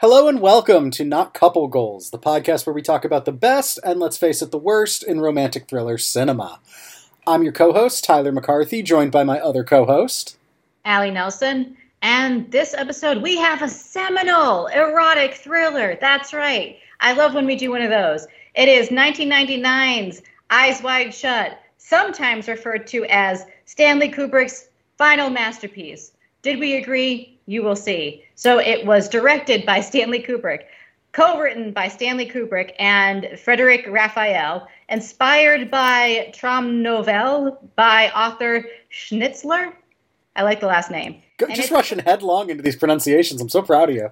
Hello and welcome to Not Couple Goals, the podcast where we talk about the best and, let's face it, the worst in romantic thriller cinema. I'm your co-host, Tyler McCarthy, joined by my other co-host, Allie Nelson. And this episode, we have a seminal erotic thriller. That's right. I love when we do one of those. It is 1999's Eyes Wide Shut, sometimes referred to as Stanley Kubrick's final masterpiece. Did we agree? You will see. So it was directed by Stanley Kubrick, co-written by Stanley Kubrick and Frederick Raphael, inspired by Trompe Nouvelle by author Schnitzler. I like the last name. Just rushing headlong into these pronunciations. I'm so proud of you.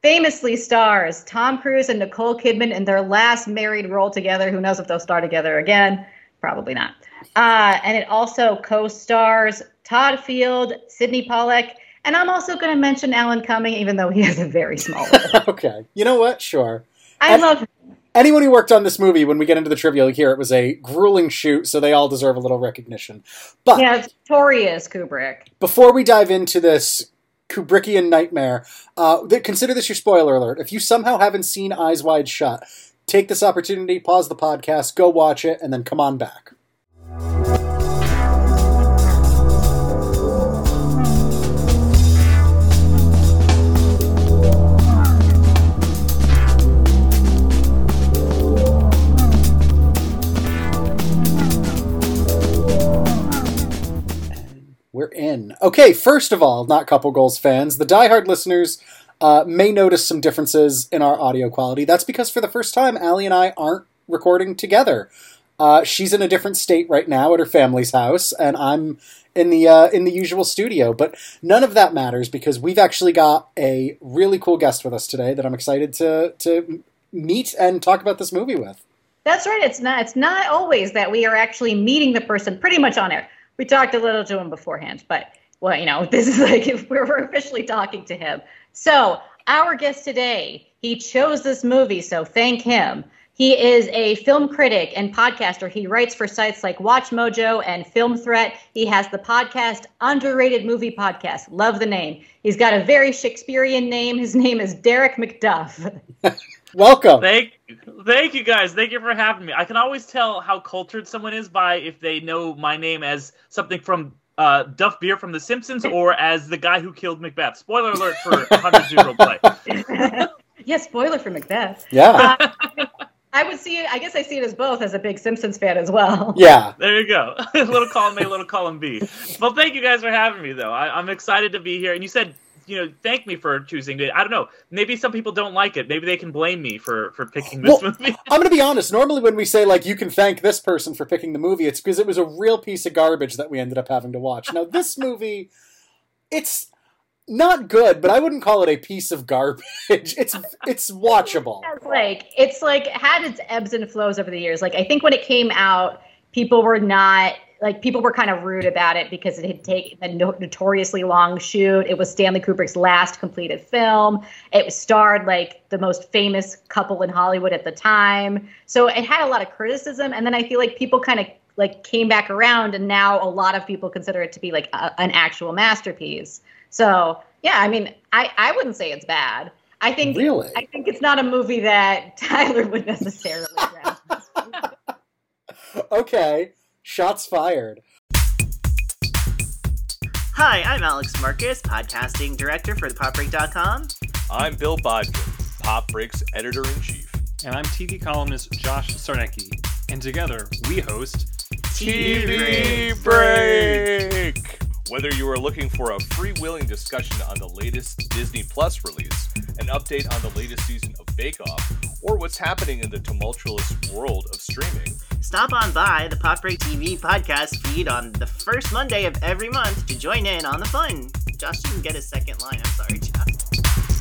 Famously stars Tom Cruise and Nicole Kidman in their last married role together. Who knows if they'll star together again? Probably not. And it also co-stars Todd Field, Sydney Pollack, and I'm also going to mention Alan Cumming, even though he has a very small role. Okay. You know what? Sure. I love him. Anyone who worked on this movie, when we get into the trivia here, it was a grueling shoot, so they all deserve a little recognition. But yeah, notorious Kubrick. Before we dive into this Kubrickian nightmare, consider this your spoiler alert. If you somehow haven't seen Eyes Wide Shut, take this opportunity, pause the podcast, go watch it, and then come on back. We're in. Okay, first of all, Not Couple Goals fans, the diehard listeners may notice some differences in our audio quality. That's because for the first time, Allie and I aren't recording together. She's in a different state right now at her family's house, and I'm in the usual studio. But none of that matters because we've actually got a really cool guest with us today that I'm excited to meet and talk about this movie with. That's right. It's not always that we are actually meeting the person pretty much on air. We talked a little to him beforehand, but, well, you know, this is like we're officially talking to him. So our guest today, he chose this movie, so thank him. He is a film critic and podcaster. He writes for sites like WatchMojo and Film Threat. He has the podcast Underrated Movie Podcast. Love the name. He's got a very Shakespearean name. His name is Derick McDuff. Welcome. Thank you guys. Thank you for having me. I can always tell how cultured someone is by if they know my name as something from Duff Beer from The Simpsons or as the guy who killed Macbeth. Spoiler alert for 100-year-old play. Yeah, spoiler for Macbeth. Yeah. I see it as both as a big Simpsons fan as well. Yeah. There you go. A little column A, little column B. Well, thank you guys for having me, though. I'm excited to be here. And you said, thank me for choosing it. I don't know. Maybe some people don't like it. Maybe they can blame me for picking this movie. I'm going to be honest. Normally when we say, like, you can thank this person for picking the movie, it's because it was a real piece of garbage that we ended up having to watch. Now, this movie, it's not good, but I wouldn't call it a piece of garbage. It's watchable. It's had its ebbs and flows over the years. Like, I think when it came out, people were kind of rude about it because it had taken a notoriously long shoot. It was Stanley Kubrick's last completed film. It starred, like, the most famous couple in Hollywood at the time. So it had a lot of criticism. And then I feel like people kind of, like, came back around, and now a lot of people consider it to be, like, an actual masterpiece. So, yeah, I mean, I wouldn't say it's bad. I think it's not a movie that Tyler would necessarily recommend. Okay. Shots fired. Hi, I'm Alex Marcus, podcasting director for thepopbreak.com. I'm Bill Bodkin, Pop Break's editor-in-chief. And I'm TV columnist Josh Sarnecki. And together, we host TV Break! Whether you are looking for a freewheeling discussion on the latest Disney Plus release, an update on the latest season of Bake Off, or what's happening in the tumultuous world of streaming, stop on by the Pop Break TV podcast feed on the first Monday of every month to join in on the fun. Josh didn't get his second line. I'm sorry, Josh.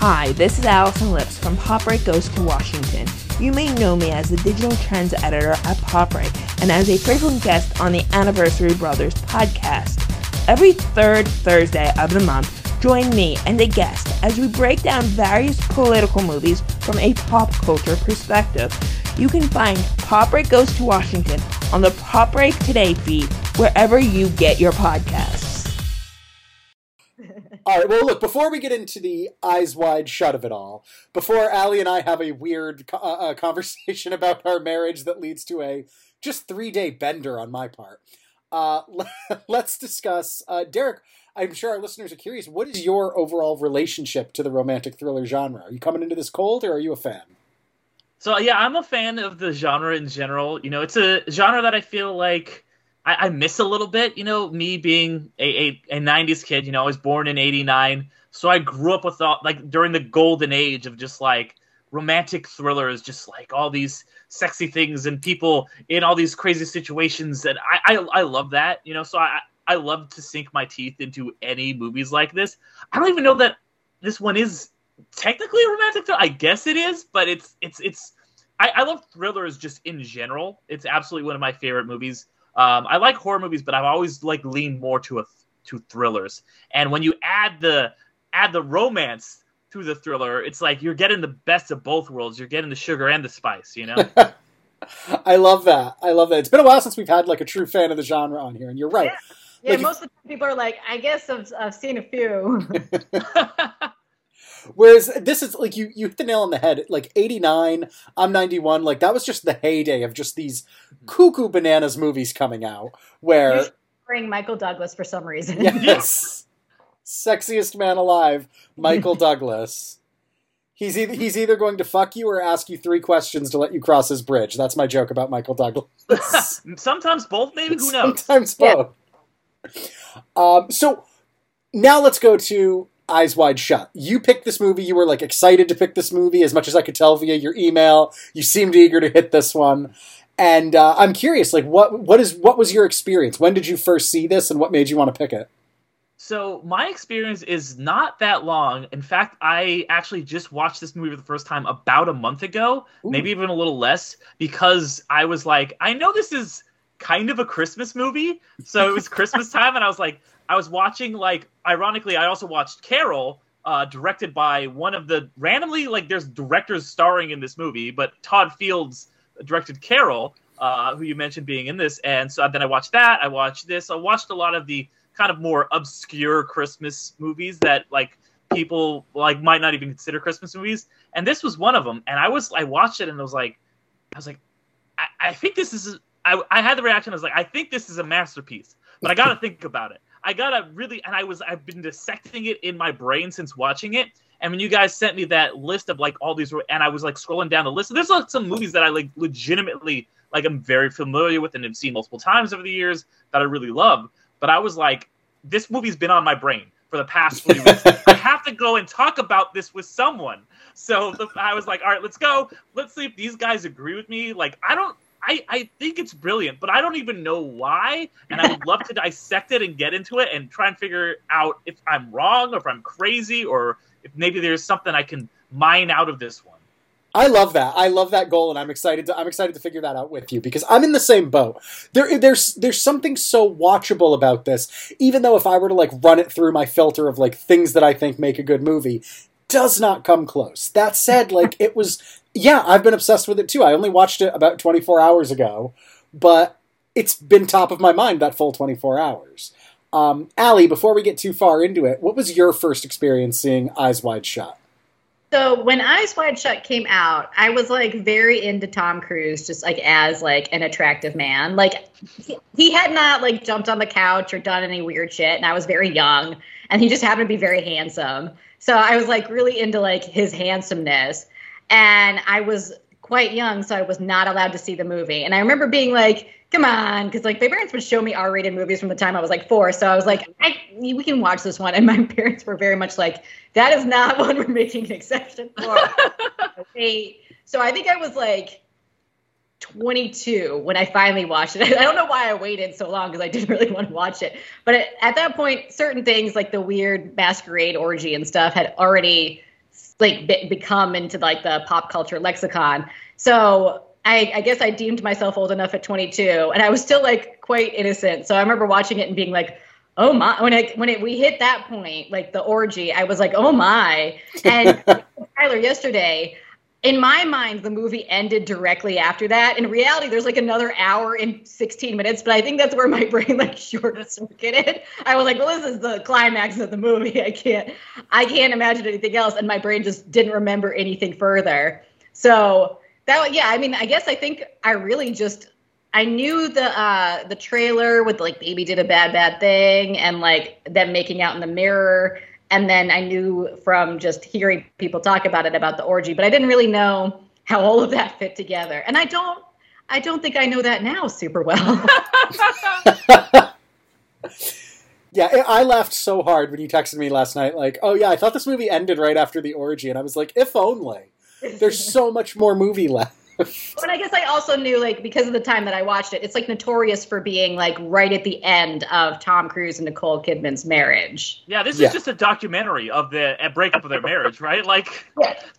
Hi, this is Allison Lips from Pop Break Goes to Washington. You may know me as the digital trends editor at Pop Break and as a frequent guest on the Anniversary Brothers podcast. Every third Thursday of the month, join me and a guest as we break down various political movies from a pop culture perspective. You can find Pop Break Goes to Washington on the Pop Break Today feed wherever you get your podcasts. All right, well, look, before we get into the Eyes Wide Shut of it all, before Allie and I have a weird conversation about our marriage that leads to a just 3-day bender on my part, let's discuss, Derick, I'm sure our listeners are curious, what is your overall relationship to the romantic thriller genre? Are you coming into this cold, or are you a fan? So, yeah, I'm a fan of the genre in general. You know, it's a genre that I feel like I miss a little bit, you know, me being a 90s kid, you know, I was born in 89. So I grew up with all, like, during the golden age of just like romantic thrillers, just like all these sexy things and people in all these crazy situations. And I love that, you know, so I love to sink my teeth into any movies like this. I don't even know that this one is technically a romantic thriller. I guess it is, but I love thrillers just in general. It's absolutely one of my favorite movies. I like horror movies, but I've always like leaned more to thrillers. And when you add the romance to the thriller, it's like you're getting the best of both worlds. You're getting the sugar and the spice, you know? I love that. It's been a while since we've had like a true fan of the genre on here, and you're right. Yeah, like, most of the time people are like, I guess I've seen a few. Whereas this is like you hit the nail on the head. Like 89, I'm 91. Like that was just the heyday of just these cuckoo bananas movies coming out. Where you bring Michael Douglas for some reason. Yes, sexiest man alive, Michael Douglas. He's either going to fuck you or ask you 3 questions to let you cross his bridge. That's my joke about Michael Douglas. Sometimes both, maybe. Who knows? Sometimes both. Yeah. So now let's go to Eyes Wide Shut. You picked this movie. You were like excited to pick this movie, as much as I could tell via your email. You seemed eager to hit this one, and I'm curious. Like, what was your experience? When did you first see this, and what made you want to pick it? So my experience is not that long. In fact, I actually just watched this movie for the first time about a month ago, maybe even a little less, because I was like, I know this is kind of a Christmas movie, so it was Christmas time, and I was like. I was watching, like, ironically, I also watched Carol, directed by one of the, randomly, like, there's directors starring in this movie, but Todd Fields directed Carol, who you mentioned being in this, and so then I watched that, I watched this, I watched a lot of the kind of more obscure Christmas movies that, like, people, like, might not even consider Christmas movies, and this was one of them, and I watched it, and I was like, I think this is, I had the reaction, I was like, I think this is a masterpiece, but I gotta think about it. I've been dissecting it in my brain since watching it. And when you guys sent me that list of like all these, and I was like scrolling down the list, there's like some movies that I like legitimately, like I'm very familiar with and have seen multiple times over the years that I really love. But I was like, this movie's been on my brain for the past few weeks. I have to go and talk about this with someone. So I was like, all right, let's go. Let's see if these guys agree with me. Like, I think it's brilliant, but I don't even know why, and I would love to dissect it and get into it and try and figure out if I'm wrong or if I'm crazy or if maybe there's something I can mine out of this one. I love that. I love that goal, and I'm excited to figure that out with you because I'm in the same boat. There's something so watchable about this, even though if I were to like run it through my filter of like things that I think make a good movie, does not come close. That said, like it was. Yeah, I've been obsessed with it too. I only watched it about 24 hours ago, but it's been top of my mind that full 24 hours. Allie, before we get too far into it, what was your first experience seeing Eyes Wide Shut? So when Eyes Wide Shut came out, I was like very into Tom Cruise, just like as like an attractive man. Like he had not like jumped on the couch or done any weird shit, and I was very young, and he just happened to be very handsome. So I was like really into like his handsomeness. And I was quite young, so I was not allowed to see the movie. And I remember being like, come on, because like my parents would show me R-rated movies from the time I was like 4. So I was like, we can watch this one. And my parents were very much like, that is not one we're making an exception for. So I think I was like 22 when I finally watched it. I don't know why I waited so long because I didn't really want to watch it. But at that point, certain things like the weird masquerade orgy and stuff had already like become into like the pop culture lexicon. So I guess I deemed myself old enough at 22, and I was still like quite innocent. So I remember watching it and being like, oh my, when we hit that point, like the orgy, I was like, oh my. And Tyler yesterday, in my mind, the movie ended directly after that. In reality, there's like another hour and 16 minutes, but I think that's where my brain like short-circuited. I was like, well, this is the climax of the movie. I can't imagine anything else. And my brain just didn't remember anything further. So that, yeah, I mean, I guess I think I really just, I knew the trailer with like Baby Did a Bad, Bad Thing and like them making out in the mirror. And then I knew from just hearing people talk about it, about the orgy, but I didn't really know how all of that fit together. And I don't think I know that now super well. Yeah, I laughed so hard when you texted me last night, like, oh yeah, I thought this movie ended right after the orgy. And I was like, if only. There's so much more movie left. But I guess I also knew, like, because of the time that I watched it, it's like notorious for being like right at the end of Tom Cruise and Nicole Kidman's marriage. Yeah, this is just a documentary of the breakup of their marriage, right? Like,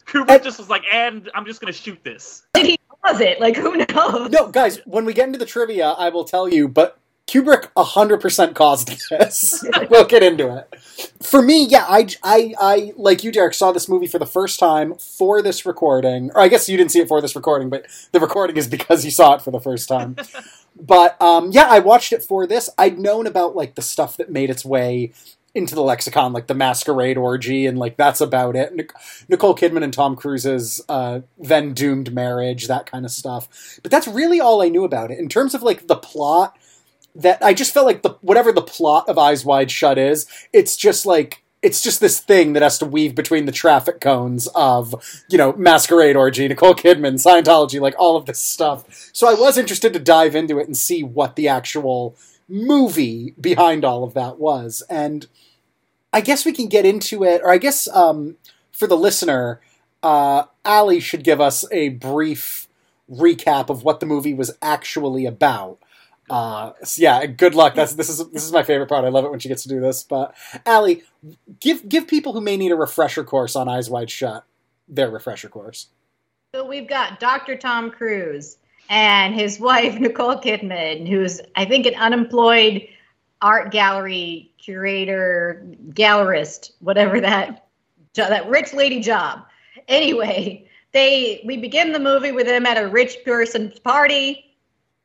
Kubrick just was like, and I'm just going to shoot this. And he does it. Like, who knows? No, guys, when we get into the trivia, I will tell you, but Kubrick 100% caused this. We'll get into it. For me, yeah, I like you, Derick, saw this movie for the first time for this recording. Or I guess you didn't see it for this recording, but the recording is because you saw it for the first time. But, yeah, I watched it for this. I'd known about, like, the stuff that made its way into the lexicon, like the masquerade orgy, and, like, that's about it. Nicole Kidman and Tom Cruise's then-doomed marriage, that kind of stuff. But that's really all I knew about it. In terms of, like, the plot, that I just felt like whatever the plot of Eyes Wide Shut is, it's just this thing that has to weave between the traffic cones of, you know, masquerade orgy, Nicole Kidman, Scientology, like all of this stuff. So I was interested to dive into it and see what the actual movie behind all of that was. And I guess we can get into it, or I guess for the listener, Allie should give us a brief recap of what the movie was actually about. Yeah, good luck. This is my favorite part. I love it when she gets to do this. But Allie, give people who may need a refresher course on Eyes Wide Shut their refresher course. So we've got Dr. Tom Cruise and his wife Nicole Kidman, who's I think an unemployed art gallery curator, gallerist, whatever that rich lady job. Anyway, we begin the movie with them at a rich person's party.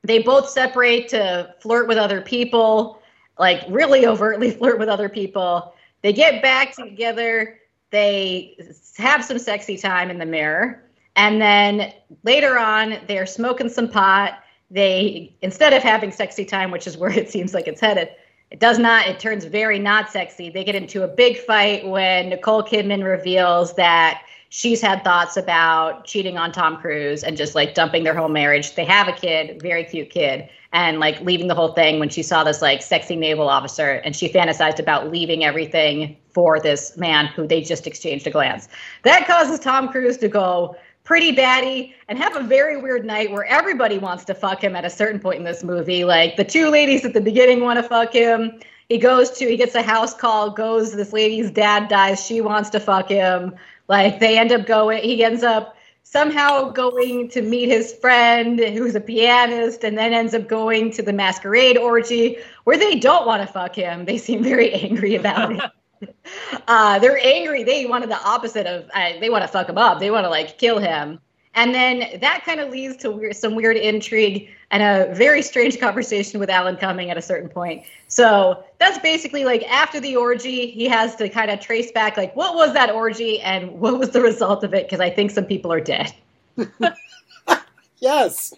They both separate to flirt with other people, like really overtly flirt with other people. They get back together. They have some sexy time in the mirror. And then later on, they're smoking some pot. They, instead of having sexy time, which is where it seems like it's headed, it turns very not sexy. They get into a big fight when Nicole Kidman reveals that she's had thoughts about cheating on Tom Cruise and just like dumping their whole marriage. They have a kid, very cute kid, and like leaving the whole thing when she saw this like sexy naval officer and she fantasized about leaving everything for this man who they just exchanged a glance. That causes Tom Cruise to go pretty batty and have a very weird night where everybody wants to fuck him at a certain point in this movie. Like the two ladies at the beginning want to fuck him. He gets a house call, goes to this lady's dad dies. She wants to fuck him. Like he ends up somehow going to meet his friend who's a pianist and then ends up going to the masquerade orgy where they don't want to fuck him. They seem very angry about it. They're angry. They wanted the opposite of, they want to fuck him up. They want to like kill him. And then that kind of leads to some weird intrigue and a very strange conversation with Alan Cumming at a certain point. So that's basically like after the orgy, he has to kind of trace back like what was that orgy and what was the result of it? Because I think some people are dead. Yes,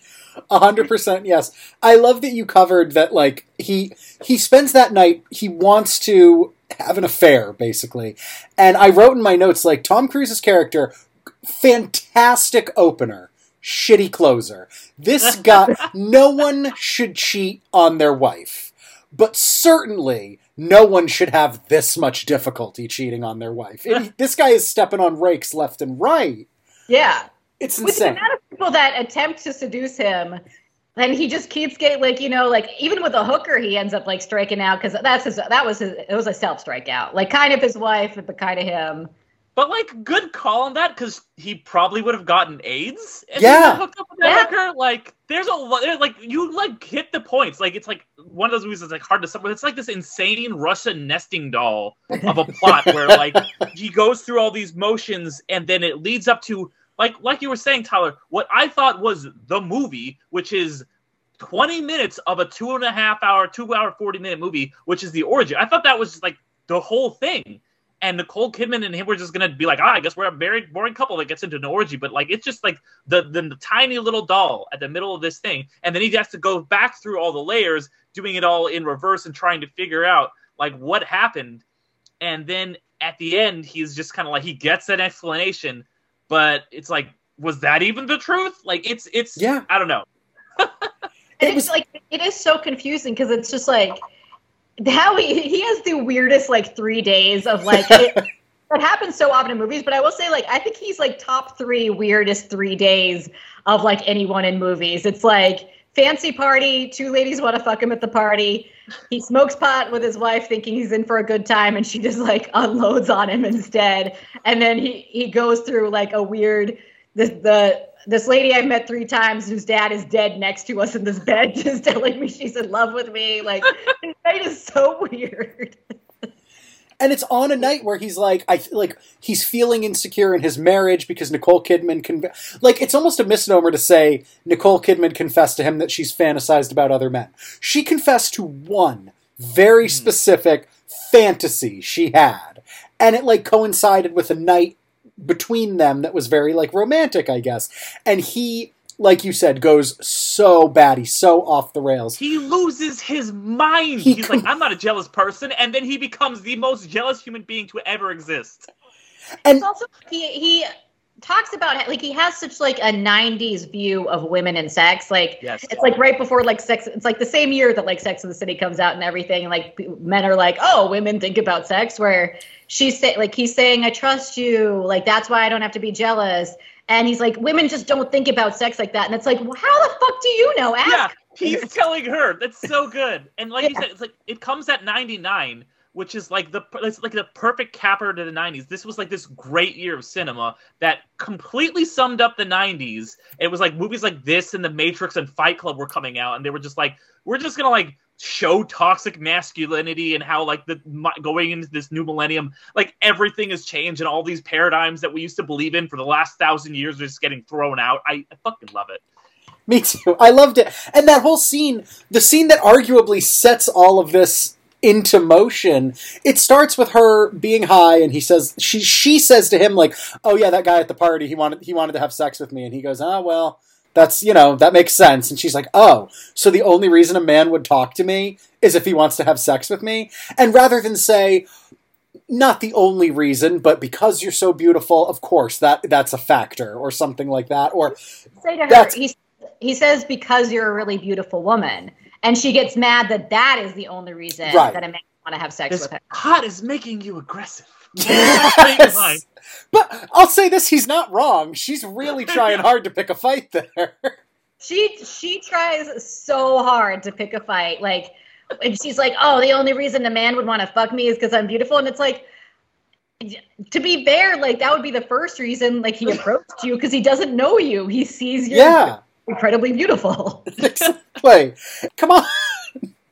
100% yes. I love that you covered that like he spends that night, he wants to have an affair basically. And I wrote in my notes like Tom Cruise's character, fantastic opener, shitty closer. This guy, no one should cheat on their wife, but certainly no one should have this much difficulty cheating on their wife. This guy is stepping on rakes left and right. Yeah. It's insane. With the amount of people that attempt to seduce him, and he just keeps getting like, you know, like even with a hooker, he ends up like striking out because it was a self strikeout, like kind of his wife, but kind of him. But, like, good call on that, because he probably would have gotten AIDS if he was hooked up with that hooker. Like, there's a lot, like, you, like, hit the points. Like, it's, like, one of those movies that's, like, hard to separate. It's, like, this insane Russian nesting doll of a plot where, like, he goes through all these motions, and then it leads up to like you were saying, Tyler, what I thought was the movie, which is 20 minutes of a 2.5 hour, 2 hour, 40 minute movie, which is the origin. I thought that was just like the whole thing. And Nicole Kidman and him were just going to be like, I guess we're a very boring couple that gets into an orgy. But like, it's just like the tiny little doll at the middle of this thing. And then he has to go back through all the layers, doing it all in reverse and trying to figure out like what happened. And then at the end, he's just kind of like, he gets an explanation. But it's like, was that even the truth? Like, it's yeah. I don't know. It's like, it is so confusing because it's just like, how he has the weirdest like 3 days of like it that happens so often in movies, but I will say like I think he's like top three weirdest 3 days of like anyone in movies. It's like fancy party, two ladies want to fuck him at the party. He smokes pot with his wife thinking he's in for a good time and she just like unloads on him instead. And then he goes through like a weird this lady I've met 3 times whose dad is dead next to us in this bed just telling me she's in love with me. Like, this night is so weird. And it's on a night where he's like, he's feeling insecure in his marriage because Nicole Kidman it's almost a misnomer to say Nicole Kidman confessed to him that she's fantasized about other men. She confessed to one very specific fantasy she had. And it like coincided with a night between them that was very like romantic, I guess. And he, like you said, goes so bad. He's so off the rails. He loses his mind. He's like, I'm not a jealous person. And then he becomes the most jealous human being to ever exist. And it's also, he talks about, like, he has such like a 90s view of women and sex. Like, yes. It's like right before like sex. It's like the same year that like Sex and the City comes out and everything. And like men are like, oh, women think about sex, where she's saying, like, he's saying, I trust you. Like, that's why I don't have to be jealous. And he's like, women just don't think about sex like that. And it's like, well, how the fuck do you know? Ask. Yeah, he's telling her. That's so good. And like you said, it's like, it comes at 99, which is like the perfect capper to the 90s. This was like this great year of cinema that completely summed up the 90s. It was like movies like this and The Matrix and Fight Club were coming out. And they were just like, we're just going to like show toxic masculinity and how like going into this new millennium, like everything has changed and all these paradigms that we used to believe in for the last 1,000 years are just getting thrown out. I fucking love it. Me too. I loved it. And that whole scene, the scene that arguably sets all of this into motion, it starts with her being high and he says, she says to him like, oh yeah, that guy at the party, he wanted to have sex with me. And he goes, oh, well, that's, you know, that makes sense. And she's like, oh, so the only reason a man would talk to me is if he wants to have sex with me? And rather than say, not the only reason, but because you're so beautiful, of course, that's a factor or something like that. Or say to her, he says, because you're a really beautiful woman. And she gets mad that is the only reason that a man want to have sex with her. Hot is making you aggressive. Yes. But I'll say this, he's not wrong. She's really trying hard to pick a fight there. She tries so hard to pick a fight. Like, and she's like, oh, the only reason a man would want to fuck me is because I'm beautiful. And it's like, to be fair, like that would be the first reason like he approached you, because he doesn't know you. He sees you incredibly beautiful. Exactly. Come on.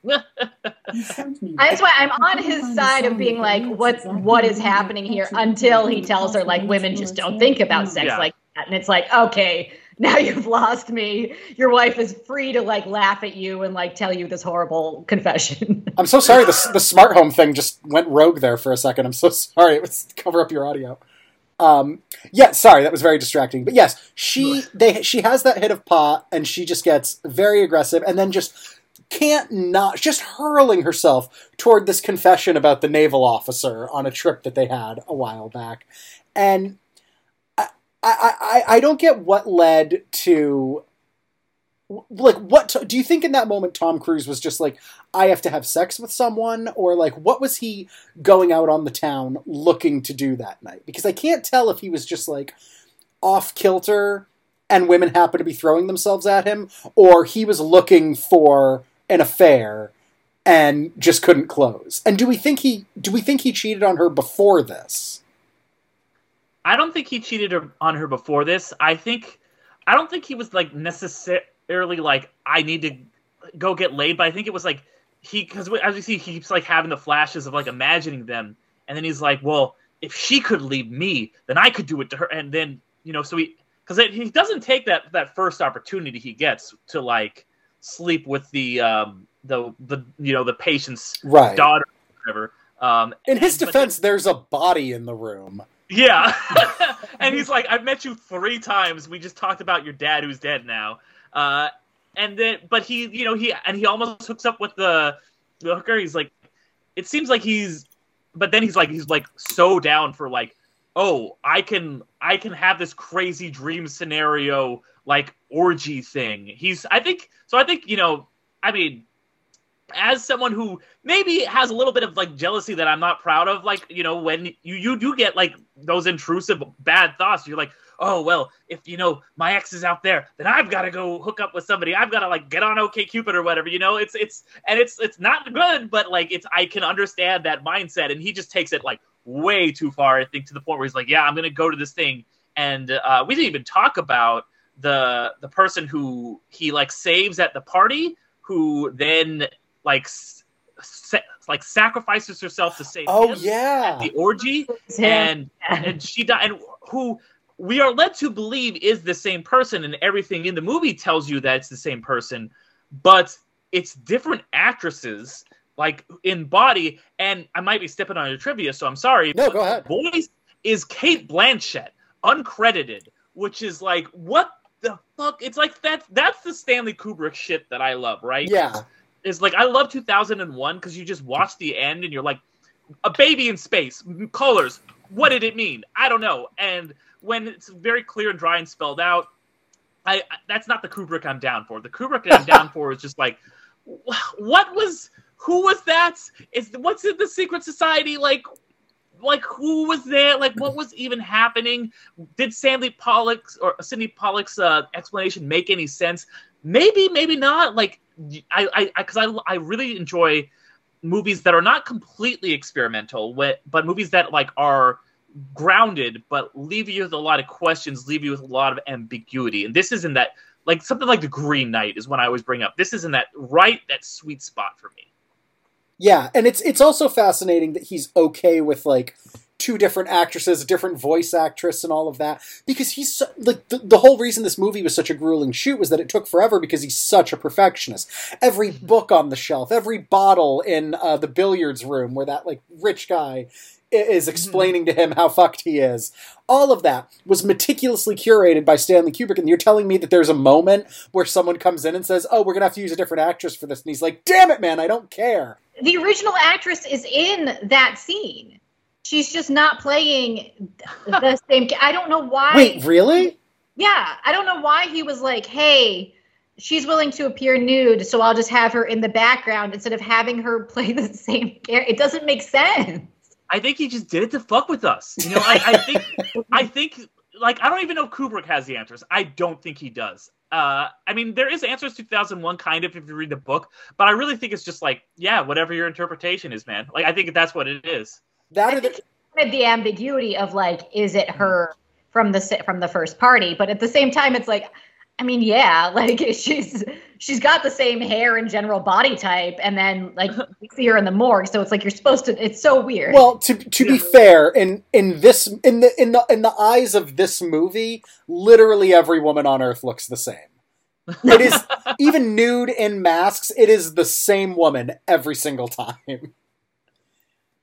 That's why I'm on his side of being like, what is happening here? Until he tells her like, women just don't think about sex like that, and it's like, okay, now you've lost me. Your wife is free to like laugh at you and like tell you this horrible confession. I'm so sorry. The smart home thing just went rogue there for a second. I'm so sorry. It was cover up your audio. Sorry, that was very distracting. But yes, she has that hit of pot, and she just gets very aggressive, and then just hurling herself toward this confession about the naval officer on a trip that they had a while back. And I don't get what led to, like, do you think in that moment Tom Cruise was just like, I have to have sex with someone? Or like, what was he going out on the town looking to do that night? Because I can't tell if he was just like off kilter and women happen to be throwing themselves at him, or he was looking for an affair and just couldn't close. And do we think he cheated on her before this? I don't think he cheated on her before this. I don't think he was like necessarily like, I need to go get laid, but I think it was like because as we see, he keeps like having the flashes of like imagining them. And then he's like, well, if she could leave me, then I could do it to her. And then, you know, so he, because he doesn't take that first opportunity he gets to like sleep with the patient's daughter or whatever. In his defense, there's a body in the room. Yeah, and he's like, "I've met you 3 times. We just talked about your dad, who's dead now." And then, but he almost hooks up with the hooker. He's like, it seems like he's, but then he's like so down for like, oh, I can have this crazy dream scenario like orgy thing. I think, as someone who maybe has a little bit of like jealousy that I'm not proud of, like, you know, when you do get like those intrusive bad thoughts, you're like, oh, well, if, you know, my ex is out there, then I've got to go hook up with somebody. I've got to like get on OkCupid or whatever, you know, it's not good, but like I can understand that mindset. And he just takes it like way too far, I think, to the point where he's like, yeah, I'm going to go to this thing. And we didn't even talk about the person who he like saves at the party, who then like sacrifices herself to save him at the orgy, and she died, and who we are led to believe is the same person, and everything in the movie tells you that it's the same person, but it's different actresses, like, in body, and I might be stepping on your trivia, so I'm sorry. No, go ahead. Voice is Cate Blanchett, uncredited, which is like, what the fuck? It's like, that's the Stanley Kubrick shit that I love, right? Yeah. It's like, I love 2001 because you just watch the end and you're like, a baby in space, colors, what did it mean? I don't know. And when it's very clear and dry and spelled out, that's not the Kubrick I'm down for. The Kubrick I'm down for is just like, who was that? What's in the secret society? Like who was there? Like, what was even happening? Did Sydney Pollack's explanation make any sense? Maybe, maybe not. Like, because I really enjoy movies that are not completely experimental, but movies that like are grounded, but leave you with a lot of questions, leave you with a lot of ambiguity. And this is in that, like something like The Green Knight is when I always bring up. This is in that sweet spot for me. Yeah, and it's also fascinating that he's okay with like 2 different actresses, a different voice actress and all of that, because he's so, like the whole reason this movie was such a grueling shoot was that it took forever because he's such a perfectionist. Every book on the shelf, every bottle in the billiards room where that like rich guy is explaining to him how fucked he is, all of that was meticulously curated by Stanley Kubrick. And you're telling me that there's a moment where someone comes in and says, oh, we're gonna have to use a different actress for this, and he's like, damn it, man, I don't care. The original actress is in that scene. She's just not playing the same. I don't know why. Wait, really? Yeah. I don't know why he was like, hey, she's willing to appear nude, so I'll just have her in the background instead of having her play the same character. It doesn't make sense. I think he just did it to fuck with us. You know, I think like, I don't even know if Kubrick has the answers. I don't think he does. I mean, there is Answers 2001, kind of, if you read the book, but I really think it's just like, yeah, whatever your interpretation is, man. Like, I think that's what it is. That I think he wanted the ambiguity of, like, is it her from the first party? But at the same time, it's like, I mean, yeah, like, she's got the same hair and general body type, and then, like, you see her in the morgue, so it's like you're supposed to, it's so weird. Well, to be fair, in the eyes of this movie, literally every woman on Earth looks the same. It is, even nude in masks, it is the same woman every single time.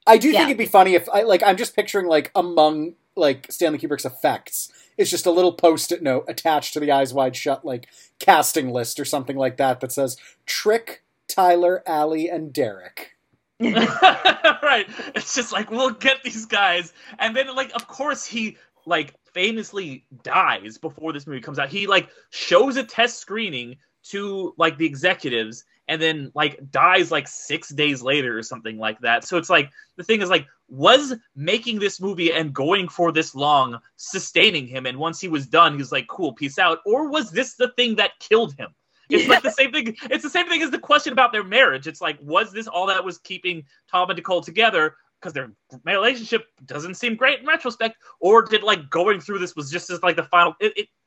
I do think it'd be funny if I'm just picturing like among like Stanley Kubrick's effects, it's just a little post-it note attached to the Eyes Wide Shut like casting list or something like that that says Trick, Tyler, Allie, and Derick. Right. It's just like, we'll get these guys, and then like of course he like famously dies before this movie comes out. He like shows a test screening to like the executives, and then like dies like 6 days later or something like that. So it's like, the thing is like, was making this movie and going for this long sustaining him? And once he was done, he was like, cool, peace out. Or was this the thing that killed him? It's like the same thing. It's the same thing as the question about their marriage. It's like, was this all that was keeping Tom and Nicole together? Because their relationship doesn't seem great in retrospect, or did like going through this was just as like the final,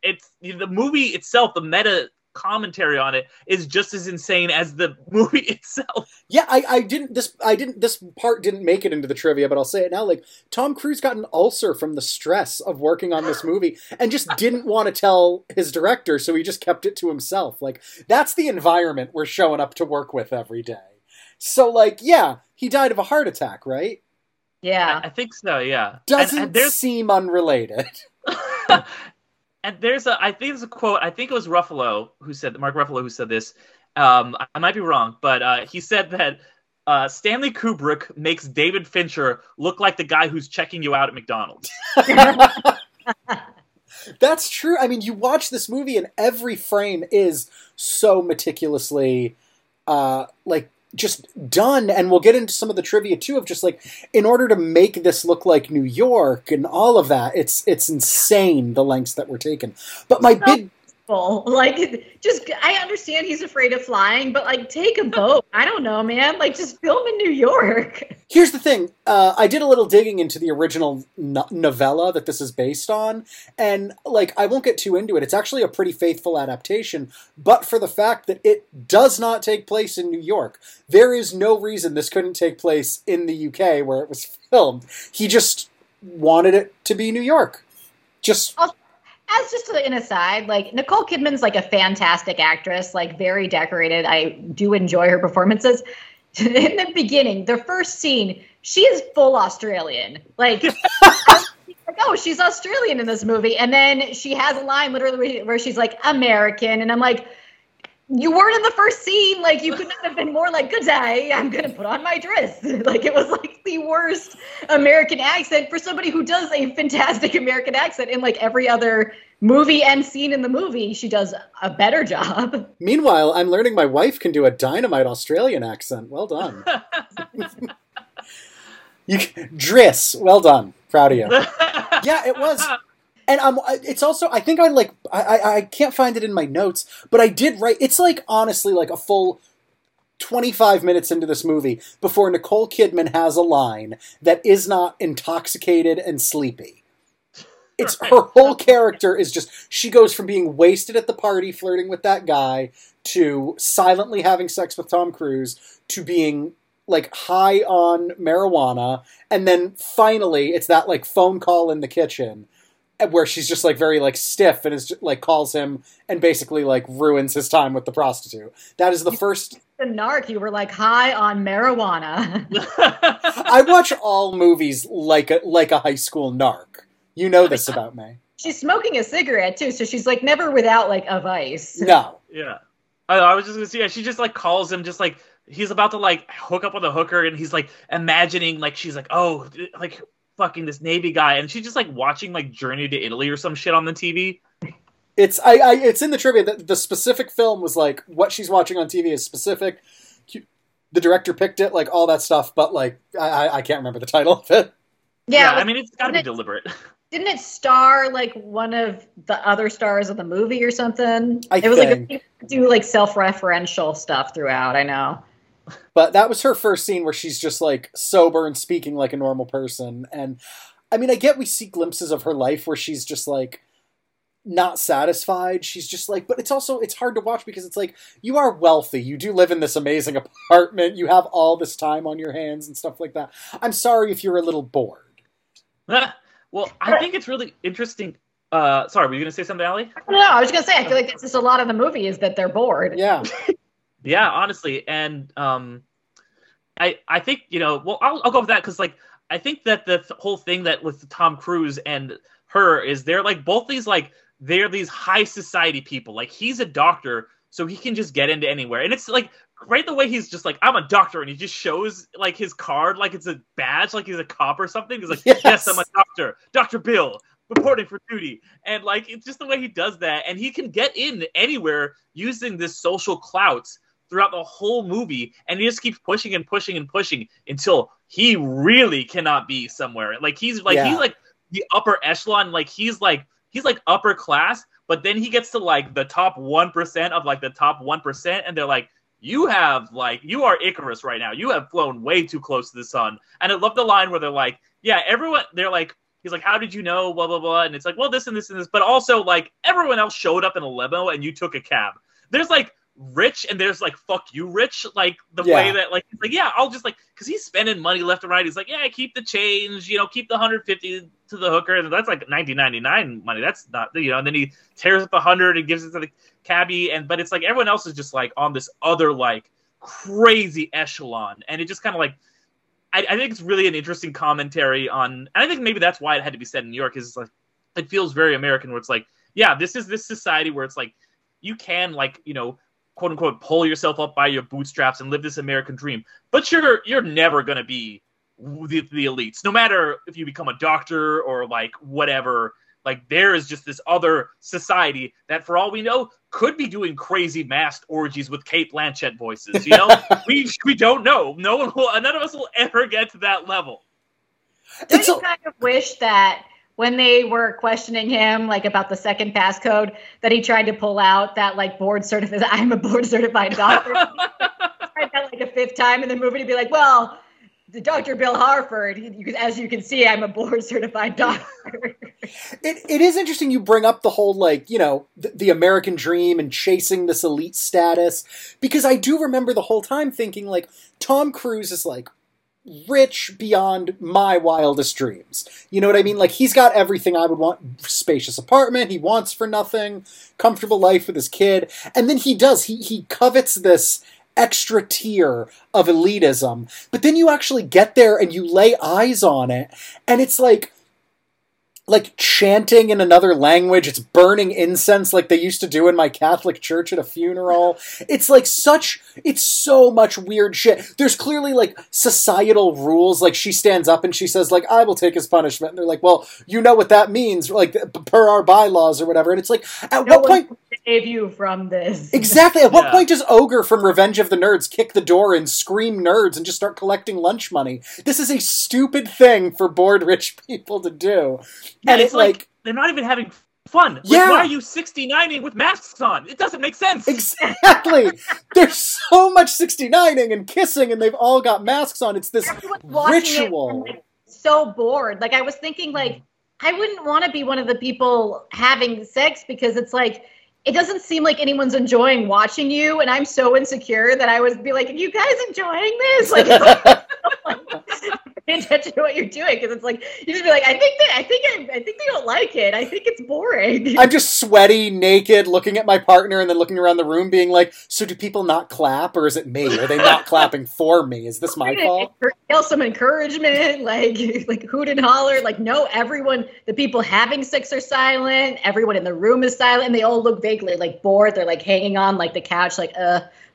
it's the movie itself, the meta commentary on it is just as insane as the movie itself. Yeah, This part didn't make it into the trivia, but I'll say it now. Like, Tom Cruise got an ulcer from the stress of working on this movie and just didn't want to tell his director, so he just kept it to himself. Like, that's the environment we're showing up to work with every day. So, like, yeah, he died of a heart attack, right? Yeah, I think so. Yeah, doesn't seem unrelated. And there's a quote. I think it was Mark Ruffalo who said this. I might be wrong, but he said that Stanley Kubrick makes David Fincher look like the guy who's checking you out at McDonald's. That's true. I mean, you watch this movie, and every frame is so meticulously, just done, and we'll get into some of the trivia too of just like, in order to make this look like New York and all of that, it's insane the lengths that were taken. But my big full, like, just, I understand he's afraid of flying, but like, take a boat. I don't know, man. Like, just film in New York. Here's the thing. I did a little digging into the original novella that this is based on, and like, I won't get too into it. It's actually a pretty faithful adaptation, but for the fact that it does not take place in New York, there is no reason this couldn't take place in the UK where it was filmed. He just wanted it to be New York. Just. As just an aside, like, Nicole Kidman's like a fantastic actress, like very decorated. I do enjoy her performances. In the beginning, the first scene, she is full Australian. Like, like, oh, she's Australian in this movie. And then she has a line literally where she's like, American. And I'm like, you weren't in the first scene. Like, you could not have been more like, good day, I'm going to put on my dress. Like, it was like the worst American accent for somebody who does a fantastic American accent in like every other movie and scene in the movie. She does a better job. Meanwhile, I'm learning my wife can do a dynamite Australian accent. Well done. Driss. Well done. Proud of you. Yeah, it was. And it's also, I think I can't find it in my notes, but I did write, it's like, honestly, like a full 25 minutes into this movie before Nicole Kidman has a line that is not intoxicated and sleepy. It's her whole character is just, she goes from being wasted at the party, flirting with that guy, to silently having sex with Tom Cruise, to being like high on marijuana. And then finally, it's that like phone call in the kitchen where she's just like very like stiff and is just, like, calls him and basically like ruins his time with the prostitute. That is the first. The narc, you were like high on marijuana. I watch all movies like a high school narc. You know this about me. She's smoking a cigarette too, so she's like never without like a vice. No. Yeah. I was just gonna say, yeah, she just like calls him just like he's about to like hook up with a hooker, and he's like imagining like she's like, oh, like fucking this Navy guy, and she's just like watching like Journey to Italy or some shit on the TV. It's it's in the trivia that the specific film was like what she's watching on TV is specific. The director picked it, like all that stuff, but like I can't remember the title of it. Yeah, I mean it's got to be deliberate. Didn't it star like one of the other stars of the movie or something? It was like do like self-referential stuff throughout. I know. But that was her first scene where she's just like sober and speaking like a normal person. And I mean, I get we see glimpses of her life where she's just like not satisfied. She's just like, but it's also, it's hard to watch because it's like, you are wealthy. You do live in this amazing apartment. You have all this time on your hands and stuff like that. I'm sorry if you're a little bored. Well, I think it's really interesting. Sorry, were you going to say something, Allie? No, I was going to say, I feel like that's just a lot of the movie is that they're bored. Yeah. Yeah, honestly, and I think, you know, well, I'll go with that because, like, I think that the whole thing that with Tom Cruise and her is they're, like, both these, like, they're these high society people. Like, he's a doctor, so he can just get into anywhere. And it's, like, right the way he's just, like, I'm a doctor, and he just shows, like, his card, like, it's a badge, like he's a cop or something. He's like, yes I'm a doctor, Dr. Bill. Reporting for duty. And like, it's just the way he does that. And he can get in anywhere using this social clout throughout the whole movie. And he just keeps pushing and pushing and pushing until he really cannot be somewhere. Like he's like the upper echelon. Like he's like upper class, but then he gets to like the top 1% of like the top 1%. And they're like, you are Icarus right now. You have flown way too close to the sun. And I love the line where they're like, yeah, everyone, they're like, he's like, how did you know, blah, blah, blah. And it's like, well, this and this and this. But also, like, everyone else showed up in a limo and you took a cab. there's like rich and there's like fuck you rich, like the yeah. way that like it's like yeah I'll just like because he's spending money left and right. He's like yeah keep the change, you know, keep the 150 to the hooker, and that's like 1999 money, that's not, you know. And then he tears up 100 and gives it to the cabbie, and but it's like everyone else is just like on this other like crazy echelon, and it just kind of like I think it's really an interesting commentary on, and I think maybe that's why it had to be said in New York, is like it feels very American where it's like yeah this is this society where it's like you can like, you know, quote unquote, pull yourself up by your bootstraps and live this American dream. But you're never going to be the elites, no matter if you become a doctor or like whatever. Like there is just this other society that for all we know could be doing crazy masked orgies with Cate Blanchett voices. You know, we don't know. No one will, none of us will ever get to that level. It's I kind of wish that when they were questioning him, like, about the second passcode, that he tried to pull out that, like, board-certified, I'm a board-certified doctor. Tried that, like, a fifth time in the movie to be like, well, Dr. Bill Harford, as you can see, I'm a board-certified doctor. It is interesting you bring up the whole, like, you know, the American dream and chasing this elite status, because I do remember the whole time thinking, like, Tom Cruise is, like, rich beyond my wildest dreams. You know what I mean? Like, he's got everything I would want. Spacious apartment, he wants for nothing, comfortable life with his kid. And then he does. He covets this extra tier of elitism. But then you actually get there and you lay eyes on it, and it's like chanting in another language. It's burning incense like they used to do in my Catholic church at a funeral. It's like it's so much weird shit. There's clearly like societal rules. Like she stands up and she says like, I will take his punishment. And they're like, well, you know what that means, like per our bylaws or whatever. And it's like, at what point save you from this? Exactly. At what point does Ogre from Revenge of the Nerds kick the door and scream nerds and just start collecting lunch money? This is a stupid thing for bored rich people to do. And it's like they're not even having fun. Like, yeah. Why are you 69ing with masks on? It doesn't make sense. Exactly. There's so much 69ing and kissing, and they've all got masks on. It's this ritual. It, like, so bored. Like, I was thinking, like, I wouldn't want to be one of the people having sex, because it's like, it doesn't seem like anyone's enjoying watching you, and I'm so insecure that I would be like, are you guys enjoying this? Like, pay attention to what you're doing, because it's like you just be like, I think they don't like it. I think it's boring. I'm just sweaty, naked, looking at my partner, and then looking around the room, being like, so do people not clap, or is it me? Are they not clapping for me? Is this my fault? Yell some encouragement, like hoot and holler. Like, no, everyone, the people having sex are silent. Everyone in the room is silent, and they all look vaguely like bored. They're like hanging on like the couch, like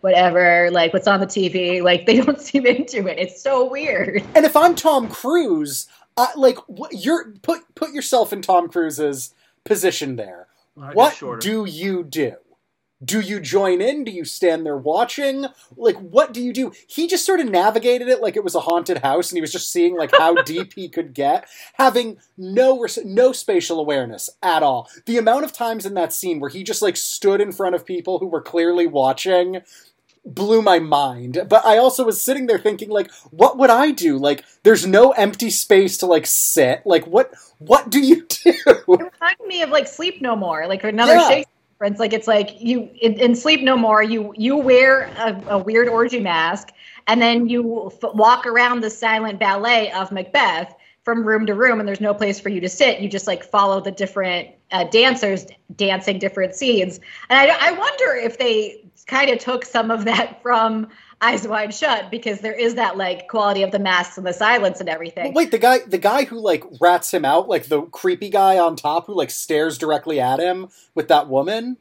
whatever, like what's on the TV, like they don't seem into it. It's so weird. And if I'm Tom Cruise, you're put yourself in Tom Cruise's position there. What do you do? Do you join in? Do you stand there watching? Like, what do you do? He just sort of navigated it like it was a haunted house, and he was just seeing like how deep he could get, having no spatial awareness at all. The amount of times in that scene where he just like stood in front of people who were clearly watching blew my mind. But I also was sitting there thinking, like, what would I do? Like, there's no empty space to like sit. Like, what do you do? It reminded me of like Sleep No More, like another Shakespeare. Like, it's like you in Sleep No More, you wear a weird orgy mask, and then you walk around the silent ballet of Macbeth from room to room, and there's no place for you to sit. You just like follow the different dancers dancing different scenes. And I wonder if they kind of took some of that from Eyes Wide Shut, because there is that like quality of the masks and the silence and everything. Well, wait, the guy who like rats him out, like the creepy guy on top who like stares directly at him with that woman.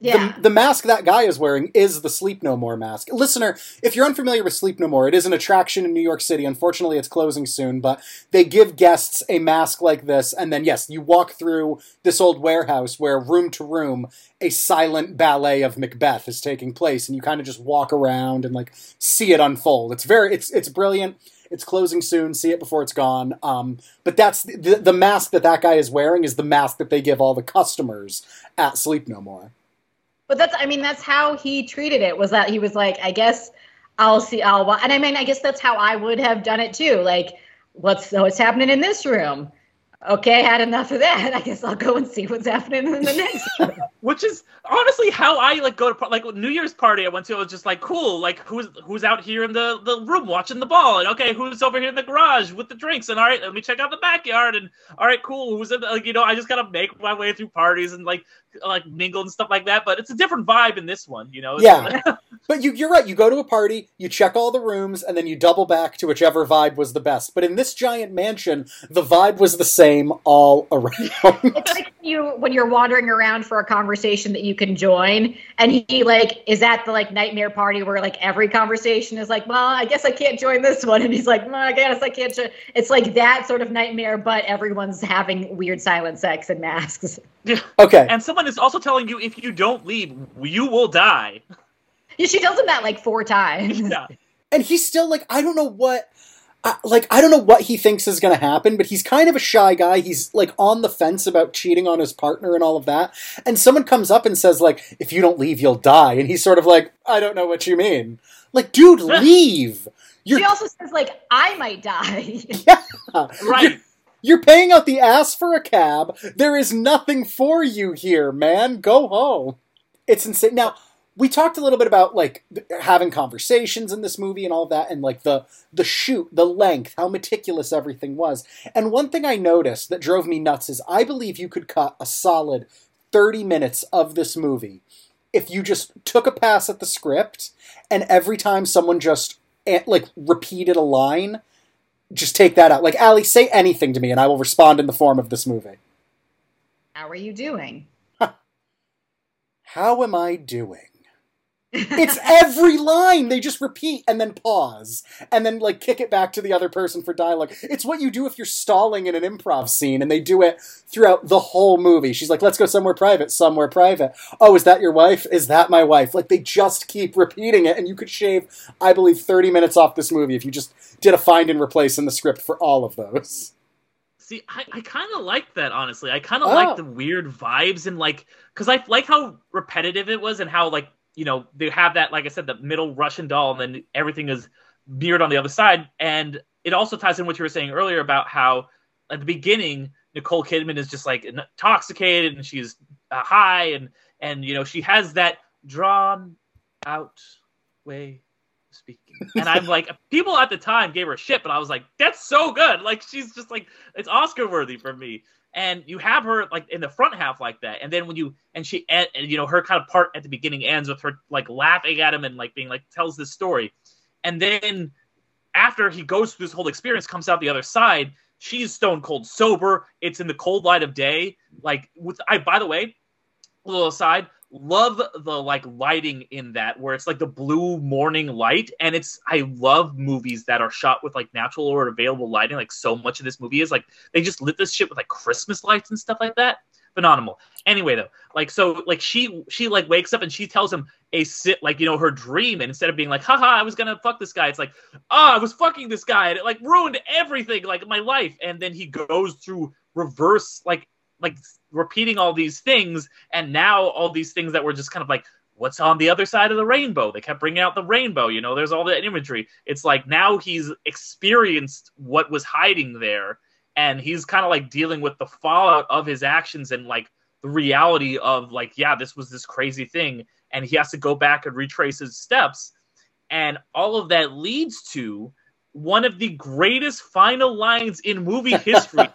Yeah. The mask that guy is wearing is the Sleep No More mask. Listener, if you're unfamiliar with Sleep No More, it is an attraction in New York City. Unfortunately, it's closing soon, but they give guests a mask like this, and then, yes, you walk through this old warehouse where, room to room, a silent ballet of Macbeth is taking place, and you kind of just walk around and, like, see it unfold. It's brilliant. It's closing soon. See it before it's gone. But that's the mask that guy is wearing is the mask that they give all the customers at Sleep No More. But that's how he treated it, was that he was like, I guess I'll watch. And I mean, I guess that's how I would have done it too. Like, what's happening in this room? okay, I had enough of that. I guess I'll go and see what's happening in the next one. Which is honestly how I like go to like New Year's party I went to. It was just like, cool, like who's out here in the room watching the ball, and okay, who's over here in the garage with the drinks, and all right, let me check out the backyard, and all right, cool, who's in the, like, you know, I just gotta make my way through parties and like mingle and stuff like that. But it's a different vibe in this one, you know. It's yeah, like, but you're right. You go to a party, you check all the rooms, and then you double back to whichever vibe was the best. But in this giant mansion, the vibe was the same all around. It's like when you're wandering around for a conversation that you can join, and he like is at the like nightmare party where like every conversation is like, well, I guess I can't join this one, and he's like, well, I guess I can't. It's like that sort of nightmare, but everyone's having weird silent sex and masks. Yeah. Okay. And someone is also telling you if you don't leave, you will die. Yeah, she tells him that like 4 times. Yeah. And he's still like, I don't know what he thinks is going to happen, but he's kind of a shy guy. He's like on the fence about cheating on his partner and all of that. And someone comes up and says like, if you don't leave, you'll die. And he's sort of like, I don't know what you mean. Like, dude, leave. She also says like, I might die. Yeah. Right. You're paying out the ass for a cab. There is nothing for you here, man. Go home. It's insane. Now, we talked a little bit about like having conversations in this movie and all that, and like the shoot, the length, how meticulous everything was. And one thing I noticed that drove me nuts is I believe you could cut a solid 30 minutes of this movie if you just took a pass at the script, and every time someone just like repeated a line, just take that out. Like, Allie, say anything to me and I will respond in the form of this movie. How are you doing? How am I doing? It's every line. They just repeat and then pause and then like kick it back to the other person for dialogue. It's what you do if you're stalling in an improv scene, and they do it throughout the whole movie. She's like, let's go somewhere private, somewhere private. Oh, is that your wife? Is that my wife? Like, they just keep repeating it, and you could shave, I believe, 30 minutes off this movie if you just did a find and replace in the script for all of those. See, I kind of like that, honestly. I kind of like the weird vibes and like, because I like how repetitive it was and how like, you know, they have that, like I said, the middle Russian doll, and then everything is mirrored on the other side. And it also ties in what you were saying earlier about how at the beginning, Nicole Kidman is just like intoxicated and she's high, and you know, she has that drawn out way of speaking. And I'm like, people at the time gave her shit, but I was like, that's so good. Like, she's just like, it's Oscar worthy for me. And you have her like in the front half like that, and then when you and she and you know her kind of part at the beginning ends with her like laughing at him and like being like tells this story, and then after he goes through this whole experience, comes out the other side, she's stone cold sober. It's in the cold light of day. Like with by the way, a little aside, love the like lighting in that where it's like the blue morning light, and it's I love movies that are shot with like natural or available lighting. Like so much of this movie is like they just lit this shit with like Christmas lights and stuff like that. Phenomenal. Anyway though, like so like she like wakes up and she tells him like you know her dream, and instead of being like haha I was gonna fuck this guy, it's like I was fucking this guy and it like ruined everything like my life. And then he goes through reverse like repeating all these things, and now all these things that were just kind of like what's on the other side of the rainbow, they kept bringing out the rainbow, you know, there's all that imagery. It's like now he's experienced what was hiding there, and he's kind of like dealing with the fallout of his actions and like the reality of like yeah this was this crazy thing, and he has to go back and retrace his steps. And all of that leads to one of the greatest final lines in movie history.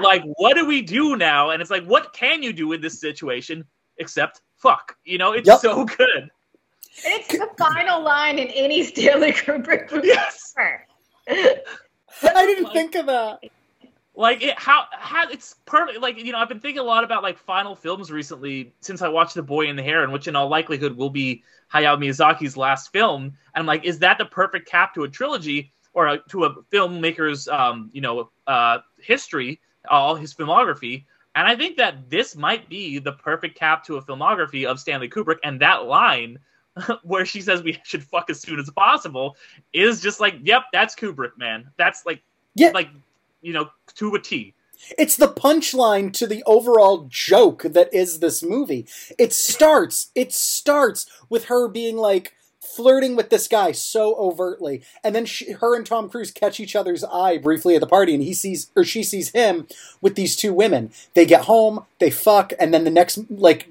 Like, what do we do now? And it's like, what can you do in this situation except fuck? You know, it's so good. It's the final line in any Stanley Kubrick movie. Yes. I didn't think of that. Like, it, how it's perfect. Like, you know, I've been thinking a lot about, like, final films recently since I watched The Boy in the Heron, which in all likelihood will be Hayao Miyazaki's last film. And I'm like, is that the perfect cap to a trilogy or to a filmmaker's, you know, history? All his filmography. And I think that this might be the perfect cap to a filmography of Stanley Kubrick. And that line where she says we should fuck as soon as possible is just like, yep, that's Kubrick, man. That's like, yeah. Like, you know, to a T. It's the punchline to the overall joke that is this movie. It starts with her being like, flirting with this guy so overtly. And then her and Tom Cruise catch each other's eye briefly at the party, and she sees him with these two women. They get home, they fuck, and then the next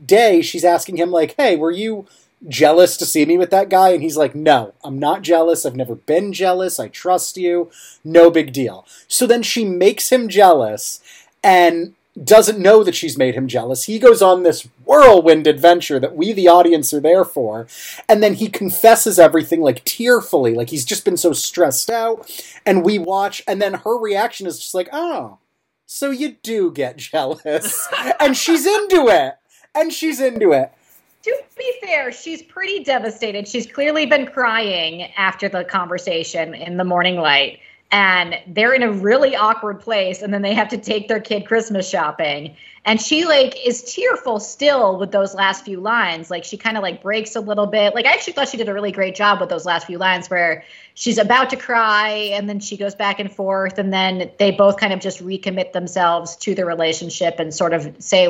day she's asking him hey, were you jealous to see me with that guy? And he's like, no, I'm not jealous. I've never been jealous. I trust you. No big deal. So then she makes him jealous and doesn't know that she's made him jealous. He goes on this whirlwind adventure that we, the audience, are there for. And then he confesses everything tearfully, he's just been so stressed out. And we watch, and then her reaction is just oh, so you do get jealous. And she's into it. To be fair, she's pretty devastated. She's clearly been crying after the conversation in the morning light. And they're in a really awkward place. And then they have to take their kid Christmas shopping. And she is tearful still with those last few lines. She kind of breaks a little bit. I actually thought she did a really great job with those last few lines where she's about to cry and then she goes back and forth. And then they both kind of just recommit themselves to the relationship and sort of say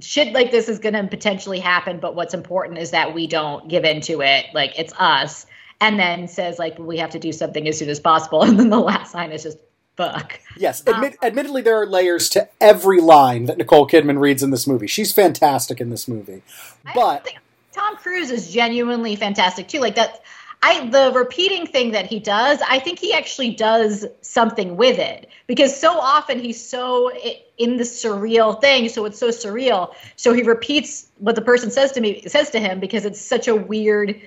shit like this is going to potentially happen, but what's important is that we don't give in to it. It's us. And then says, we have to do something as soon as possible. And then the last line is just, fuck. Yes. Admittedly, there are layers to every line that Nicole Kidman reads in this movie. She's fantastic in this movie. But Tom Cruise is genuinely fantastic, too. The repeating thing that he does, I think he actually does something with it, because so often he's so in the surreal thing. So it's so surreal. So he repeats what the person says to him because it's such a weird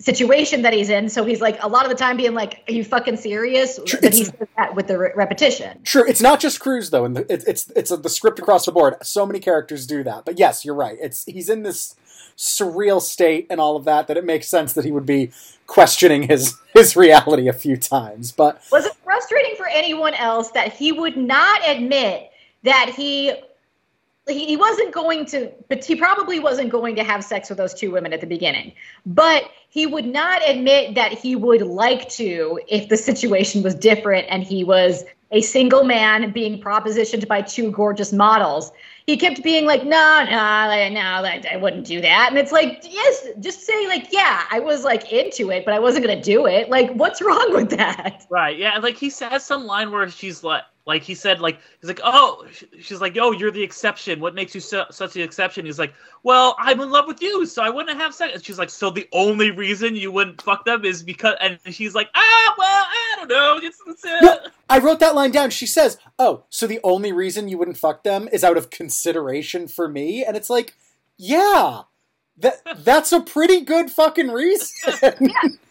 situation that he's in. So he's a lot of the time being are you fucking serious? And he says that with the repetition. True. It's not just Cruise though. And it's the script across the board. So many characters do that, but yes, you're right. He's in this surreal state and all of that it makes sense that he would be questioning his reality a few times. But was it frustrating for anyone else that he would not admit that he probably wasn't going to have sex with those two women at the beginning, but he would not admit that he would like to if the situation was different and he was a single man being propositioned by two gorgeous models. He kept being no, I wouldn't do that. And it's yes, just say yeah, I was into it, but I wasn't going to do it. What's wrong with that? Right. Yeah. He says some line where she's he said, he's oh, she's yo, you're the exception. What makes you such the exception? He's well, I'm in love with you, so I wouldn't have sex. And she's so the only reason you wouldn't fuck them is because, and she's I don't know. No, I wrote that line down. She says, oh, so the only reason you wouldn't fuck them is out of consideration for me. And it's yeah, that's a pretty good fucking reason. Yeah.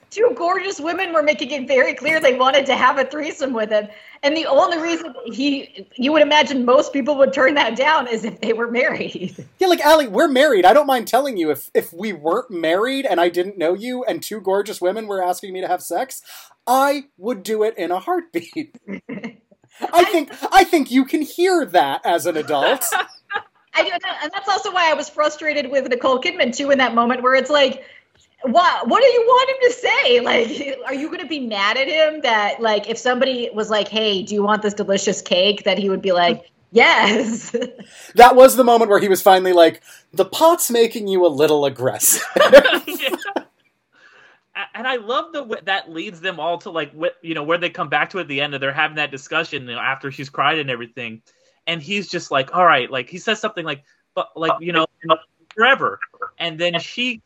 Two gorgeous women were making it very clear they wanted to have a threesome with him. And the only reason you would imagine most people would turn that down is if they were married. Yeah, Allie, we're married. I don't mind telling you if we weren't married and I didn't know you and two gorgeous women were asking me to have sex, I would do it in a heartbeat. I think you can hear that as an adult. I do, and that's also why I was frustrated with Nicole Kidman, too, in that moment where it's what do you want him to say? Are you going to be mad at him that, if somebody was hey, do you want this delicious cake? That he would be yes. That was the moment where he was finally the pot's making you a little aggressive. Yeah. And I love the way that leads them all to, where they come back to at the end and they're having that discussion, after she's cried and everything. And he's just all right. He says something forever. And then she's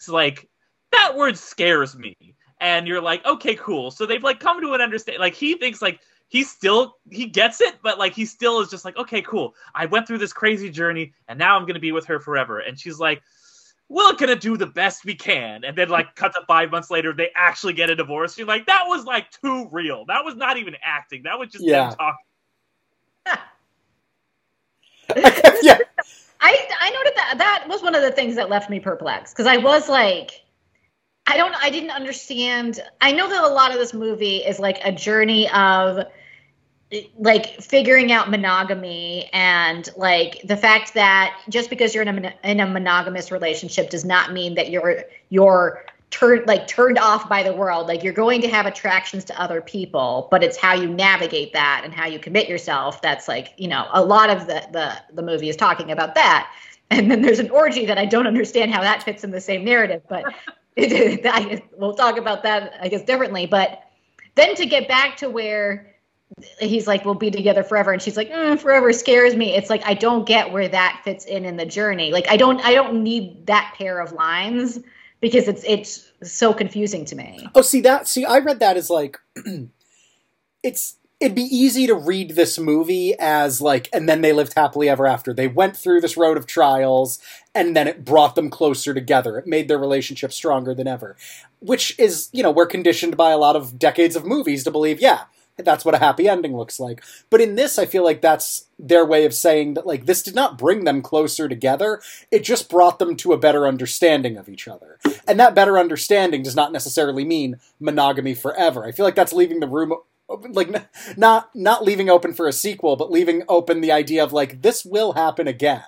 that word scares me. And you're okay, cool. So they've come to an understanding. He thinks he gets it, but he still is just okay, cool. I went through this crazy journey and now I'm going to be with her forever. And she's we're going to do the best we can. And then cut to 5 months later, they actually get a divorce. You're that was too real. That was not even acting. That was just them talking. Yeah. I noted that was one of the things that left me perplexed. Cause I was I didn't understand. I know that a lot of this movie is a journey of figuring out monogamy and the fact that just because you're in a monogamous relationship does not mean that you're turned off by the world. You're going to have attractions to other people, but it's how you navigate that and how you commit yourself. That's a lot of the movie is talking about that. And then there's an orgy that I don't understand how that fits in the same narrative, but we'll talk about that, I guess, differently. But then to get back to where he's like, we'll be together forever. And she's like, forever scares me. It's like, I don't get where that fits in the journey. Like, I don't need that pair of lines because it's so confusing to me. Oh, see, I read that as like, it'd be easy to read this movie as like, and then they lived happily ever after. They went through this road of trials and then it brought them closer together. It made their relationship stronger than ever, which is, you know, we're conditioned by a lot of decades of movies to believe, yeah, that's what a happy ending looks like. But in this, I feel like that's their way of saying that, like, this did not bring them closer together. It just brought them to a better understanding of each other. And that better understanding does not necessarily mean monogamy forever. I feel like that's leaving the room open, like, not leaving open for a sequel, but leaving open the idea of, like, this will happen again.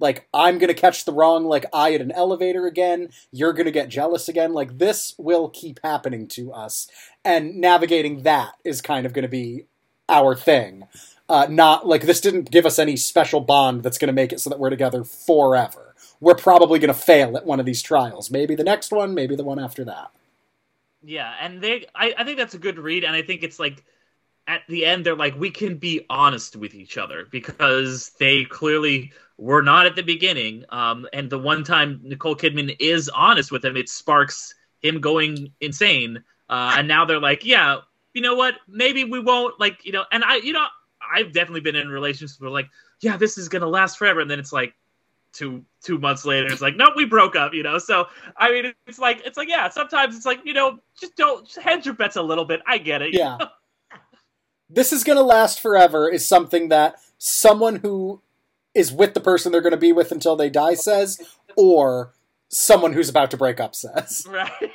Like, I'm going to catch the wrong, like, eye at an elevator again. You're going to get jealous again. Like, this will keep happening to us. And navigating that is kind of going to be our thing. Not, like, this didn't give us any special bond that's going to make it so that we're together forever. We're probably going to fail at one of these trials. Maybe the next one, maybe the one after that. Yeah, and I think that's a good read, and I think it's, like, at the end, they're like, we can be honest with each other, because they clearly were not at the beginning. And the one time Nicole Kidman is honest with him, it sparks him going insane. And now they're like, yeah, you know what? Maybe we won't, like, you know, and I've definitely been in relationships where, like, yeah, this is going to last forever. And then it's like two months later, it's like, no, we broke up, you know? So, I mean, it's like, yeah, sometimes it's like, you know, just hedge your bets a little bit. I get it. Yeah. You know? This is going to last forever is something that someone who is with the person they're going to be with until they die says, or someone who's about to break up says. Right.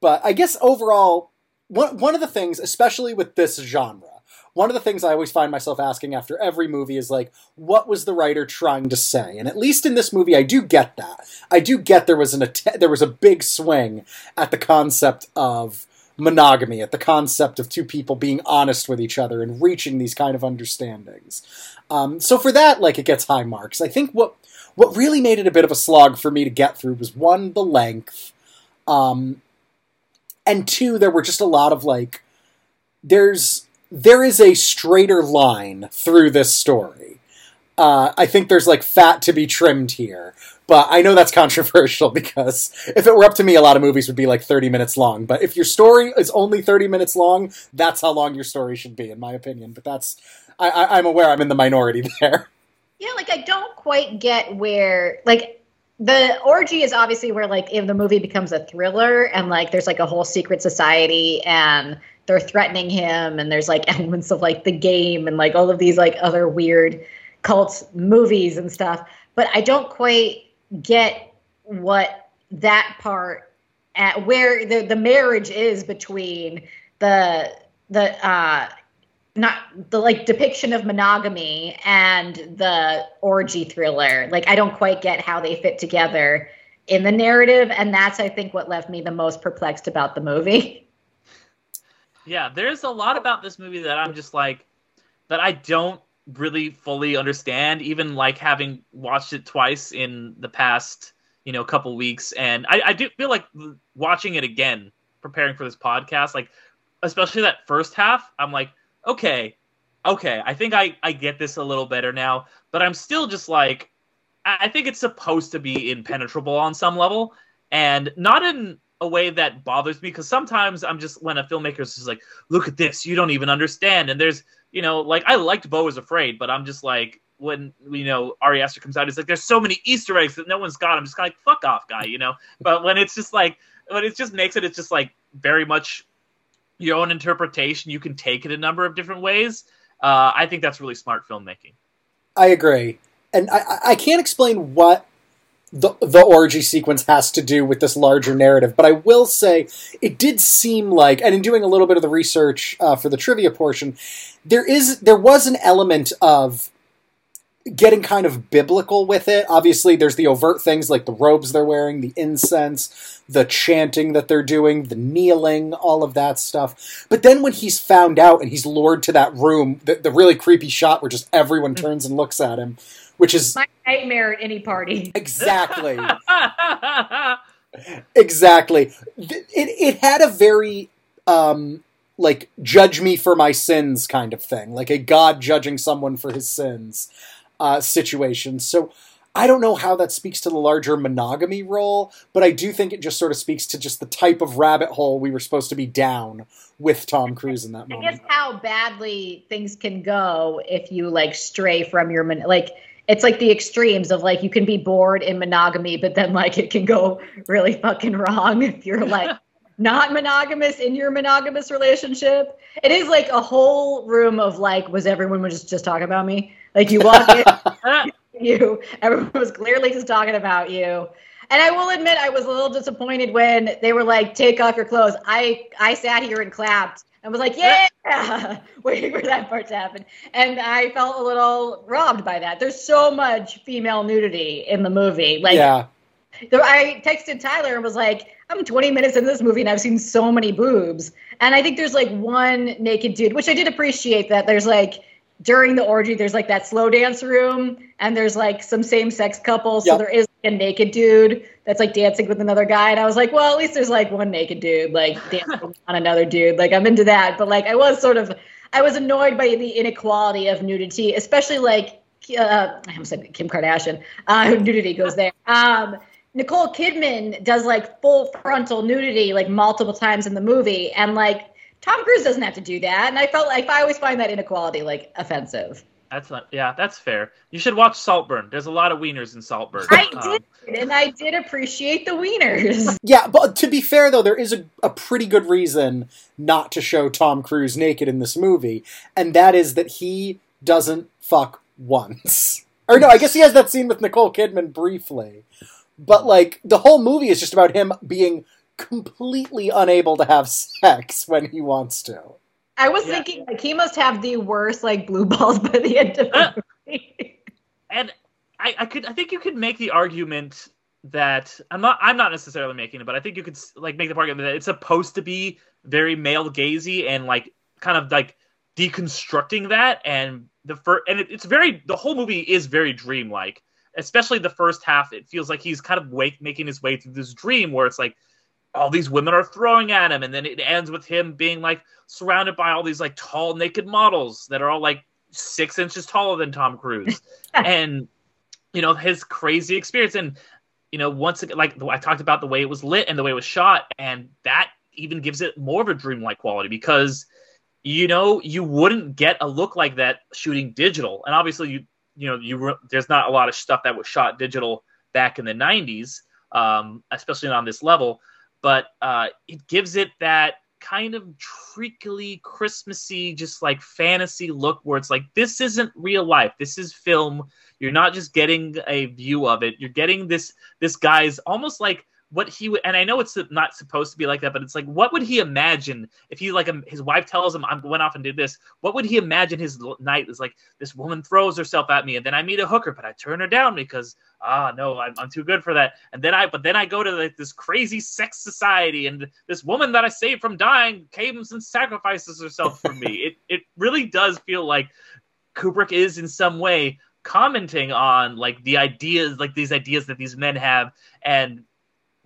But I guess overall, one of the things, especially with this genre, one of the things I always find myself asking after every movie is, like, what was the writer trying to say? And at least in this movie, I do get that. I do get there was a big swing at the concept of monogamy, at the concept of two people being honest with each other and reaching these kind of understandings. So for that, like, it gets high marks. I think what really made it a bit of a slog for me to get through was, one, the length, and two, there were just a lot of, like, there is a straighter line through this story. I think there's, like, fat to be trimmed here. But I know that's controversial, because if it were up to me, a lot of movies would be like 30 minutes long. But if your story is only 30 minutes long, that's how long your story should be, in my opinion. But that's, I'm aware I'm in the minority there. Yeah, like, I don't quite get where, like, the orgy is obviously where, like, if the movie becomes a thriller and, like, there's, like, a whole secret society and they're threatening him and there's, like, elements of, like, The Game and, like, all of these, like, other weird cult movies and stuff. But I don't quite get what that part at where the marriage is between the not the, like, depiction of monogamy and the orgy thriller. Like, I don't quite get how they fit together in the narrative, and that's, I think, what left me the most perplexed about the movie. Yeah, there's a lot about this movie that I'm just like, that I don't really fully understand, even, like, having watched it twice in the past, you know, couple weeks. And I do feel like watching it again, preparing for this podcast, like, especially that first half, I'm like, okay, I think I get this a little better now, but I'm still just like, I think it's supposed to be impenetrable on some level, and not in a way that bothers me, because sometimes I'm just, when a filmmaker's just like, look at this, you don't even understand, and there's, you know, like, I liked Beau Is Afraid, but I'm just like, when, you know, Ari Aster comes out, he's like, there's so many Easter eggs that no one's got. I'm just kind of like, fuck off, guy, you know? But when it's just like, when it just makes it, it's just like very much your own interpretation. You can take it a number of different ways. I think that's really smart filmmaking. I agree. And I can't explain what the orgy sequence has to do with this larger narrative, but I will say it did seem like, and in doing a little bit of the research for the trivia portion, there was an element of getting kind of biblical with it. Obviously, there's the overt things like the robes they're wearing, the incense, the chanting that they're doing, the kneeling, all of that stuff. But then when he's found out and he's lured to that room, the really creepy shot where just everyone turns and looks at him, which is... my nightmare at any party. Exactly. Exactly. It had a very... like, judge me for my sins kind of thing. Like a God judging someone for his sins situation. So I don't know how that speaks to the larger monogamy role, but I do think it just sort of speaks to just the type of rabbit hole we were supposed to be down with Tom Cruise in that moment. I guess how badly things can go if you, like, stray from your... it's like the extremes of, like, you can be bored in monogamy, but then, like, it can go really fucking wrong if you're, like... not monogamous in your monogamous relationship. It is like a whole room of like, was everyone just talking about me? Like you walk in, everyone was clearly just talking about you. And I will admit I was a little disappointed when they were like, take off your clothes. I sat here and clapped and was like, yeah, waiting for that part to happen. And I felt a little robbed by that. There's so much female nudity in the movie. Like, yeah. I texted Tyler and was like, I'm 20 minutes into this movie and I've seen so many boobs. And I think there's like one naked dude, which I did appreciate that there's like during the orgy, there's like that slow dance room and there's like some same sex couples. Yep. So there is a naked dude that's like dancing with another guy. And I was like, well, at least there's like one naked dude, like dancing on another dude. Like I'm into that. But like, I was annoyed by the inequality of nudity, especially like, I almost said Kim Kardashian, nudity goes there. Nicole Kidman does like full frontal nudity like multiple times in the movie, and like Tom Cruise doesn't have to do that. And I felt like I always find that inequality like offensive. That's fair. You should watch Saltburn. There's a lot of wieners in Saltburn. I did, and I did appreciate the wieners. Yeah, but to be fair though, there is a pretty good reason not to show Tom Cruise naked in this movie, and that is that he doesn't fuck once. Or no, I guess he has that scene with Nicole Kidman briefly. But, like, the whole movie is just about him being completely unable to have sex when he wants to. I was thinking, like, he must have the worst, like, blue balls by the end of the movie. And I think you could make the argument that, I'm not necessarily making it, but I think you could, like, make the argument that it's supposed to be very male gazy and, like, kind of, like, deconstructing that. And the whole movie is very dreamlike. Especially the first half, it feels like he's kind of making his way through this dream where it's like all these women are throwing at him, and then it ends with him being like surrounded by all these like tall naked models that are all like 6 inches taller than Tom Cruise, and you know his crazy experience. And you know once again, like I talked about the way it was lit and the way it was shot, and that even gives it more of a dreamlike quality because you know you wouldn't get a look like that shooting digital, and obviously you. You know, there's not a lot of stuff that was shot digital back in the 90s, especially on this level. But it gives it that kind of treacly, Christmassy, just like fantasy look where it's like, this isn't real life. This is film. You're not just getting a view of it. You're getting this guy's almost like what he would. And I know it's not supposed to be like that, but it's like, what would he imagine if he like his wife tells him I went off and did this? What would he imagine his night is like? This woman throws herself at me, and then I meet a hooker, but I turn her down because no, I'm too good for that. And then I go to like this crazy sex society, and this woman that I saved from dying comes and sacrifices herself for me. It really does feel like Kubrick is in some way commenting on like the ideas, like these ideas that these men have, and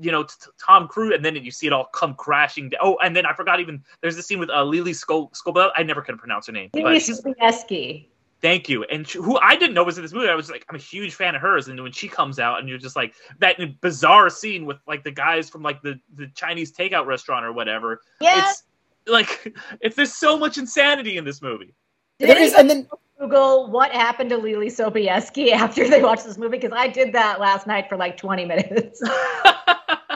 you know, Tom Cruise, and then you see it all come crashing down. Oh, and then I forgot even, there's this scene with Lili Sobieski. I never could pronounce her name. Lili Sobieski. Thank you. And who I didn't know was in this movie. I was like, I'm a huge fan of hers. And when she comes out, and you're just like, that bizarre scene with, like, the guys from, like, the Chinese takeout restaurant or whatever. Yes. It's, like, there's so much insanity in this movie. There is, and then... Google what happened to Lili Sobieski after they watched this movie, because I did that last night for like 20 minutes.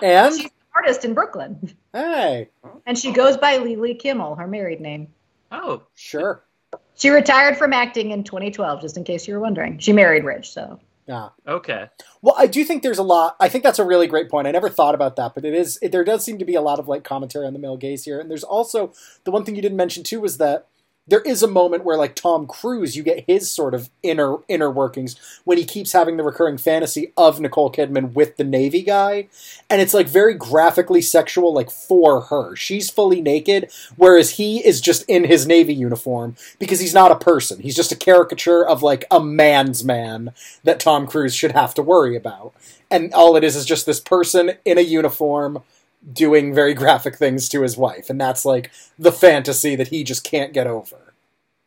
And she's an artist in Brooklyn. Hey. And she goes by Lili Kimmel, her married name. Oh, sure. She retired from acting in 2012, just in case you were wondering. She married Rich, so. Yeah. Okay. Well, I do think there's a lot. I think that's a really great point. I never thought about that, but there does seem to be a lot of like commentary on the male gaze here. And there's also the one thing you didn't mention too was that there is a moment where, like, Tom Cruise, you get his sort of inner workings when he keeps having the recurring fantasy of Nicole Kidman with the Navy guy. And it's, like, very graphically sexual, like, for her. She's fully naked, whereas he is just in his Navy uniform because he's not a person. He's just a caricature of, like, a man's man that Tom Cruise should have to worry about. And all it is just this person in a uniform doing very graphic things to his wife, and that's like the fantasy that he just can't get over.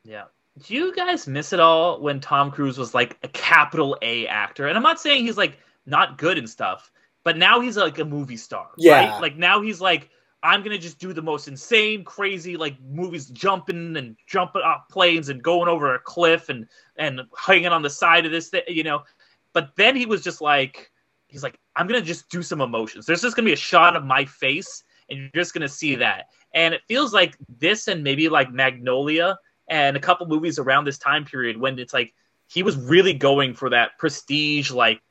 Yeah. Do you guys miss it all when Tom Cruise was like a capital A actor? And I'm not saying he's like not good and stuff, but now he's like a movie star. Yeah. Right? Like now he's like, I'm going to just do the most insane, crazy, like movies, jumping off planes and going over a cliff and hanging on the side of this thing, you know? But then he was just like, he's like, I'm going to just do some emotions. There's just going to be a shot of my face, and you're just going to see that. And it feels like this and maybe like Magnolia and a couple movies around this time period when it's like he was really going for that prestige, like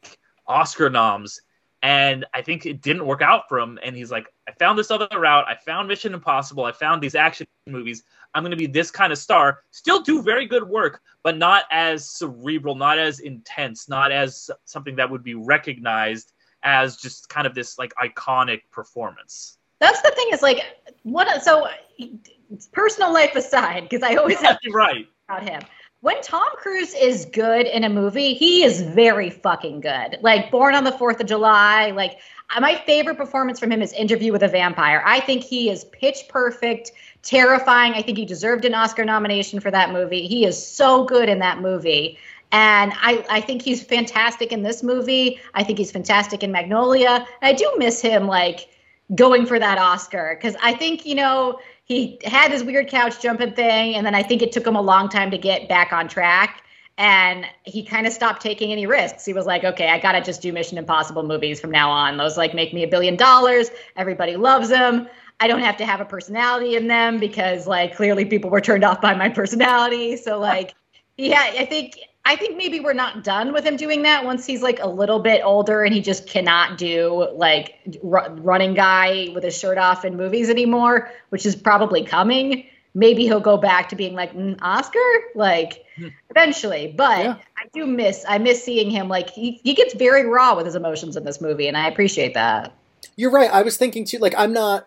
Oscar noms. And I think it didn't work out for him. And he's like, I found this other route. I found Mission Impossible. I found these action movies. I'm going to be this kind of star. Still do very good work, but not as cerebral, not as intense, not as something that would be recognized as just kind of this like iconic performance. That's the thing is like, so personal life aside, because I always have to right about him. When Tom Cruise is good in a movie, he is very fucking good. Like, Born on the 4th of July. Like, my favorite performance from him is Interview with a Vampire. I think he is pitch perfect, terrifying. I think he deserved an Oscar nomination for that movie. He is so good in that movie. And I think he's fantastic in this movie. I think he's fantastic in Magnolia. And I do miss him, like, going for that Oscar. Because I think, you know, he had his weird couch jumping thing, and then I think it took him a long time to get back on track, and he kind of stopped taking any risks. He was like, okay, I got to just do Mission Impossible movies from now on. Those, like, make me $1 billion. Everybody loves them. I don't have to have a personality in them because, like, clearly people were turned off by my personality. So, like, yeah, I think maybe we're not done with him doing that once he's, like, a little bit older and he just cannot do, like, running guy with his shirt off in movies anymore, which is probably coming. Maybe he'll go back to being like, Oscar? Like, eventually. But yeah. I miss seeing him. Like, he gets very raw with his emotions in this movie, and I appreciate that. You're right. I was thinking too, like,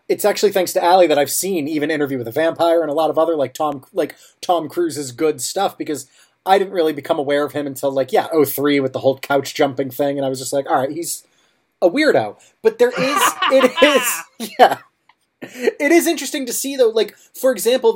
it's actually thanks to Allie that I've seen even Interview with a Vampire and a lot of other, like, Tom Cruise's good stuff, because I didn't really become aware of him until, like, 2003 with the whole couch jumping thing. And I was just like, all right, he's a weirdo. But it is interesting to see, though, like, for example,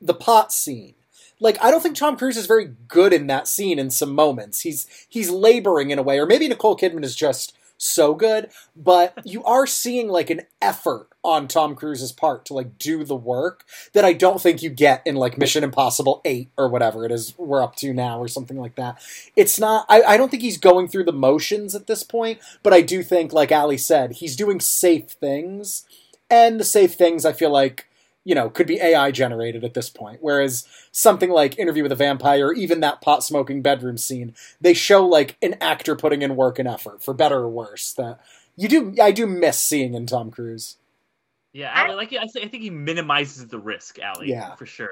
the pot scene. Like, I don't think Tom Cruise is very good in that scene in some moments. He's laboring in a way, or maybe Nicole Kidman is just so good, but you are seeing, like, an effort on Tom Cruise's part to, like, do the work that I don't think you get in, like, Mission Impossible 8 or whatever it is we're up to now or something like that. It's not, I don't think he's going through the motions at this point, but I do think, like Allie said, he's doing safe things, and the safe things I feel like, you know, could be AI generated at this point. Whereas something like Interview with a Vampire, or even that pot smoking bedroom scene, they show like an actor putting in work and effort, for better or worse. That I do miss seeing in Tom Cruise. Yeah, Allie, I think he minimizes the risk, Allie. Yeah, for sure.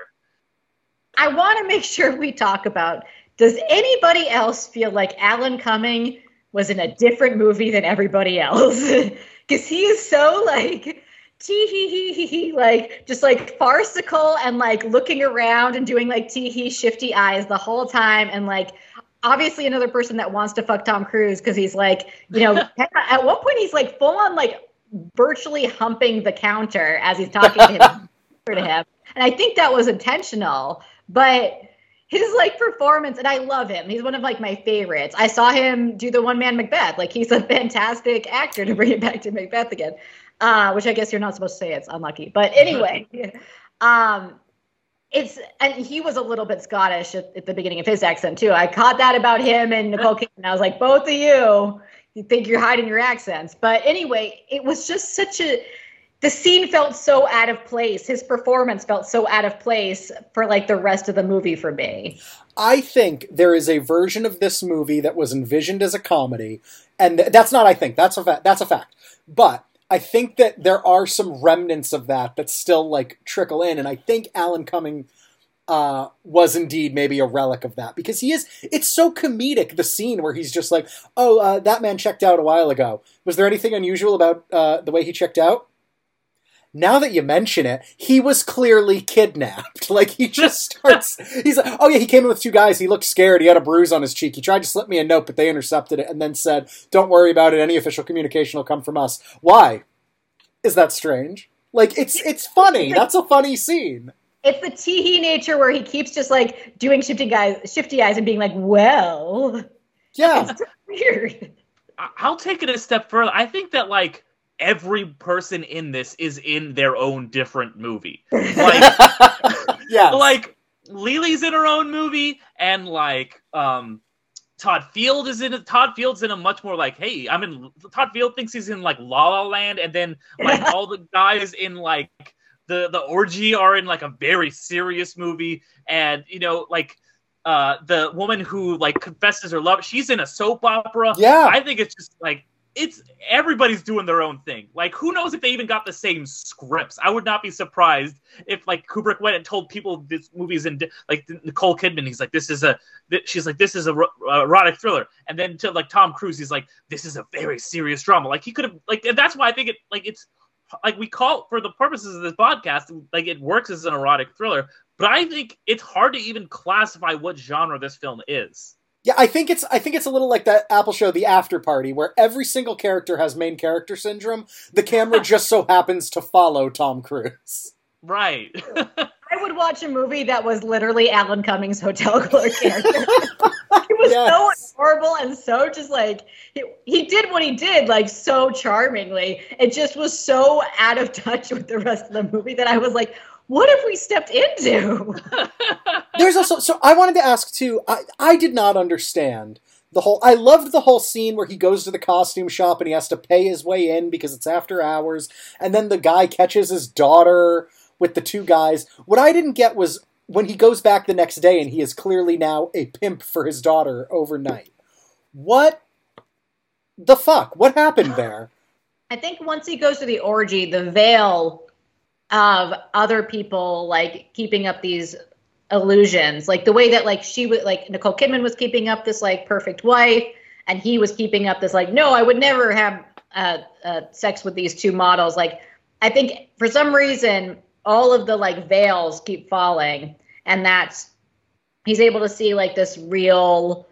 I want to make sure we talk about, does anybody else feel like Alan Cumming was in a different movie than everybody else? Because he is so like, tee hee hee hee, like just like farcical and like looking around and doing like tee hee shifty eyes the whole time, and like obviously another person that wants to fuck Tom Cruise because he's like, you know, at one point he's like full on like virtually humping the counter as he's talking to him, and I think that was intentional, but his like performance, and I love him. He's one of like my favorites. I saw him do the one man Macbeth. Like, he's a fantastic actor, to bring it back to Macbeth again. Which I guess you're not supposed to say, it's unlucky. But anyway, and he was a little bit Scottish at the beginning of his accent too. I caught that about him and Nicole Kidman. I was like, both of you think you're hiding your accents. But anyway, it was just the scene felt so out of place. His performance felt so out of place for like the rest of the movie for me. I think there is a version of this movie that was envisioned as a comedy. And that's not, I think, that's a fact. But I think that there are some remnants of that still, like, trickle in, and I think Alan Cumming was indeed maybe a relic of that, because he is, it's so comedic, the scene where he's just like, oh, that man checked out a while ago. Was there anything unusual about the way he checked out? Now that you mention it, he was clearly kidnapped. Like, he just starts, he's like, oh yeah, he came in with two guys, he looked scared, he had a bruise on his cheek, he tried to slip me a note, but they intercepted it and then said, don't worry about it, any official communication will come from us. Why? Is that strange? Like, it's funny. That's a funny scene. It's the tee-hee nature where he keeps just, like, doing shifty eyes and being like, well. Yeah. It's weird. I'll take it a step further. I think that, like, every person in this is in their own different movie. Like, yeah. Like, Lili's in her own movie, and, like, Todd Field's in a much more like, hey, I'm in, Todd Field thinks he's in, like, La La Land, and then, like, all the guys in, like, The orgy are in, like, a very serious movie, and, you know, like, the woman who, like, confesses her love, she's in a soap opera. Yeah. I think it's just, like, it's, everybody's doing their own thing. Like, who knows if they even got the same scripts? I would not be surprised if, like, Kubrick went and told people this movie's in, like, Nicole Kidman, he's like, she's like, this is a erotic thriller. And then to, like, Tom Cruise, he's like, this is a very serious drama. Like, he could have, like, and that's why I think it, like, it's, like, we call, for the purposes of this podcast, like, it works as an erotic thriller, but I think it's hard to even classify what genre this film is. Yeah, I think it's a little like that Apple show, The After Party, where every single character has main character syndrome. The camera just so happens to follow Tom Cruise. Right. I would watch a movie that was literally Alan Cumming's hotel clerk character. It was so adorable and so just like, he did what he did, like, so charmingly. It just was so out of touch with the rest of the movie that I was like, what have we stepped into? There's also, so I wanted to ask too, I did not understand the whole, I loved the whole scene where he goes to the costume shop and he has to pay his way in because it's after hours. And then the guy catches his daughter with the two guys. What I didn't get was when he goes back the next day and he is clearly now a pimp for his daughter overnight. What the fuck? What happened there? I think once he goes to the orgy, the veil of other people, like, keeping up these illusions, like the way that, like, she would, like, Nicole Kidman was keeping up this, like, perfect wife, and he was keeping up this, like, no, I would never have sex with these two models. Like, I think for some reason, all of the, like, veils keep falling, and that's, he's able to see, like, this real,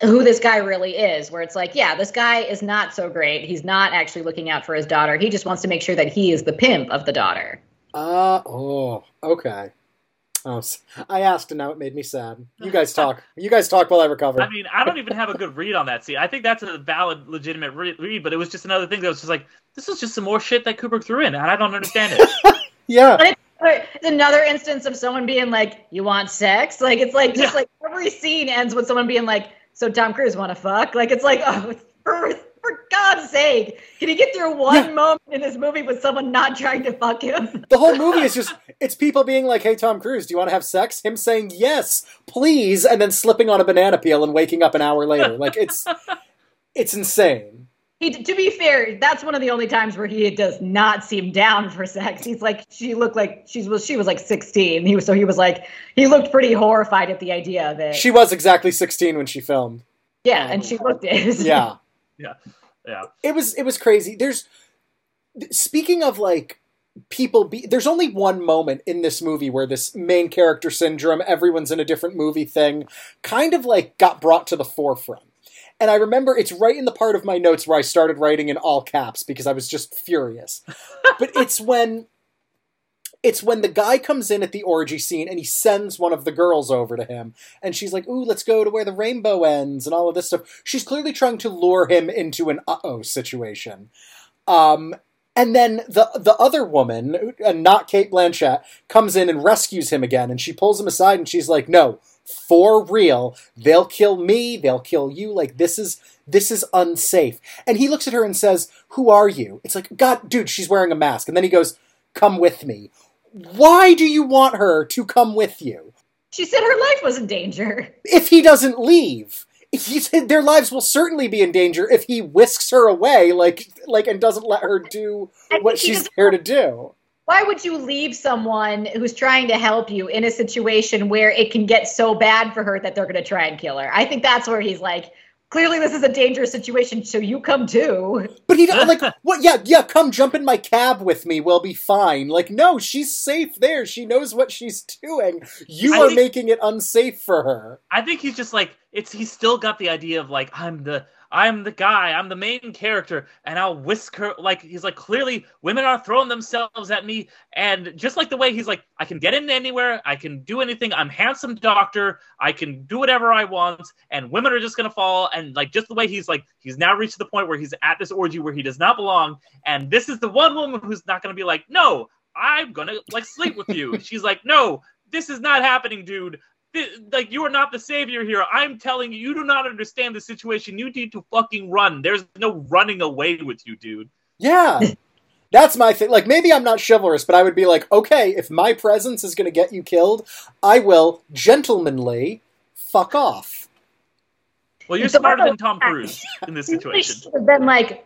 who this guy really is, where it's like, yeah, this guy is not so great. He's not actually looking out for his daughter. He just wants to make sure that he is the pimp of the daughter. Okay. Oh, I asked, and now it made me sad. You guys talk. You guys talk while I recover. I mean, I don't even have a good read on that scene. I think that's a valid, legitimate read, but it was just another thing that was just like, this is just some more shit that Kubrick threw in, and I don't understand it. Yeah. But it's another instance of someone being like, you want sex? Like, it's like, just like every scene ends with someone being like, so Tom Cruise want to fuck? Like, it's like, oh, for God's sake, can he get through one moment in this movie with someone not trying to fuck him? The whole movie is just, it's people being like, hey, Tom Cruise, do you want to have sex? Him saying, yes, please, and then slipping on a banana peel and waking up an hour later. Like, it's insane. To be fair, that's one of the only times where he does not seem down for sex. He's like, she was like 16. He looked pretty horrified at the idea of it. She was exactly 16 when she filmed. Yeah, and she looked it. Yeah. It was crazy. Speaking of, like, there's only one moment in this movie where this main character syndrome, everyone's in a different movie thing, kind of, like, got brought to the forefront. And I remember it's right in the part of my notes where I started writing in all caps because I was just furious. But it's when the guy comes in at the orgy scene and he sends one of the girls over to him. And she's like, ooh, let's go to where the rainbow ends and all of this stuff. She's clearly trying to lure him into an uh-oh situation. And then the other woman, and not Cate Blanchett, comes in and rescues him again. And she pulls him aside and she's like, no, for real, they'll kill me, they'll kill you, like, this is unsafe. And he looks at her and says, who are you? It's like, God, dude, she's wearing a mask. And then he goes, come with me. Why do you want her to come with you? She said her life was in danger. If he doesn't leave. He said their lives will certainly be in danger if he whisks her away, like, and doesn't let her do what she's there to do. Why would you leave someone who's trying to help you in a situation where it can get so bad for her that they're going to try and kill her? I think that's where he's like, clearly this is a dangerous situation, so you come too. But he doesn't, like, what? Yeah, come jump in my cab with me. We'll be fine. Like, no, she's safe there. She knows what she's doing. You are making it unsafe for her. I think he's just like, he's still got the idea of like, I'm the guy, I'm the main character, and I'll whisk her, like, he's like, clearly women are throwing themselves at me, and just like the way he's like, I can get in anywhere, I can do anything, I'm handsome doctor, I can do whatever I want, and women are just gonna fall, and like, just the way he's like, he's now reached the point where he's at this orgy where he does not belong, and this is the one woman who's not gonna be like, no, I'm gonna, like, sleep with you. She's like, no, this is not happening, dude. Like, you are not the savior here. I'm telling you, you do not understand the situation. You need to fucking run. There's no running away with you, dude. Yeah. That's my thing. Like, maybe I'm not chivalrous, but I would be like, okay, if my presence is going to get you killed, I will gentlemanly fuck off. Well, you're smarter than Tom Cruise in this situation. She should have been like,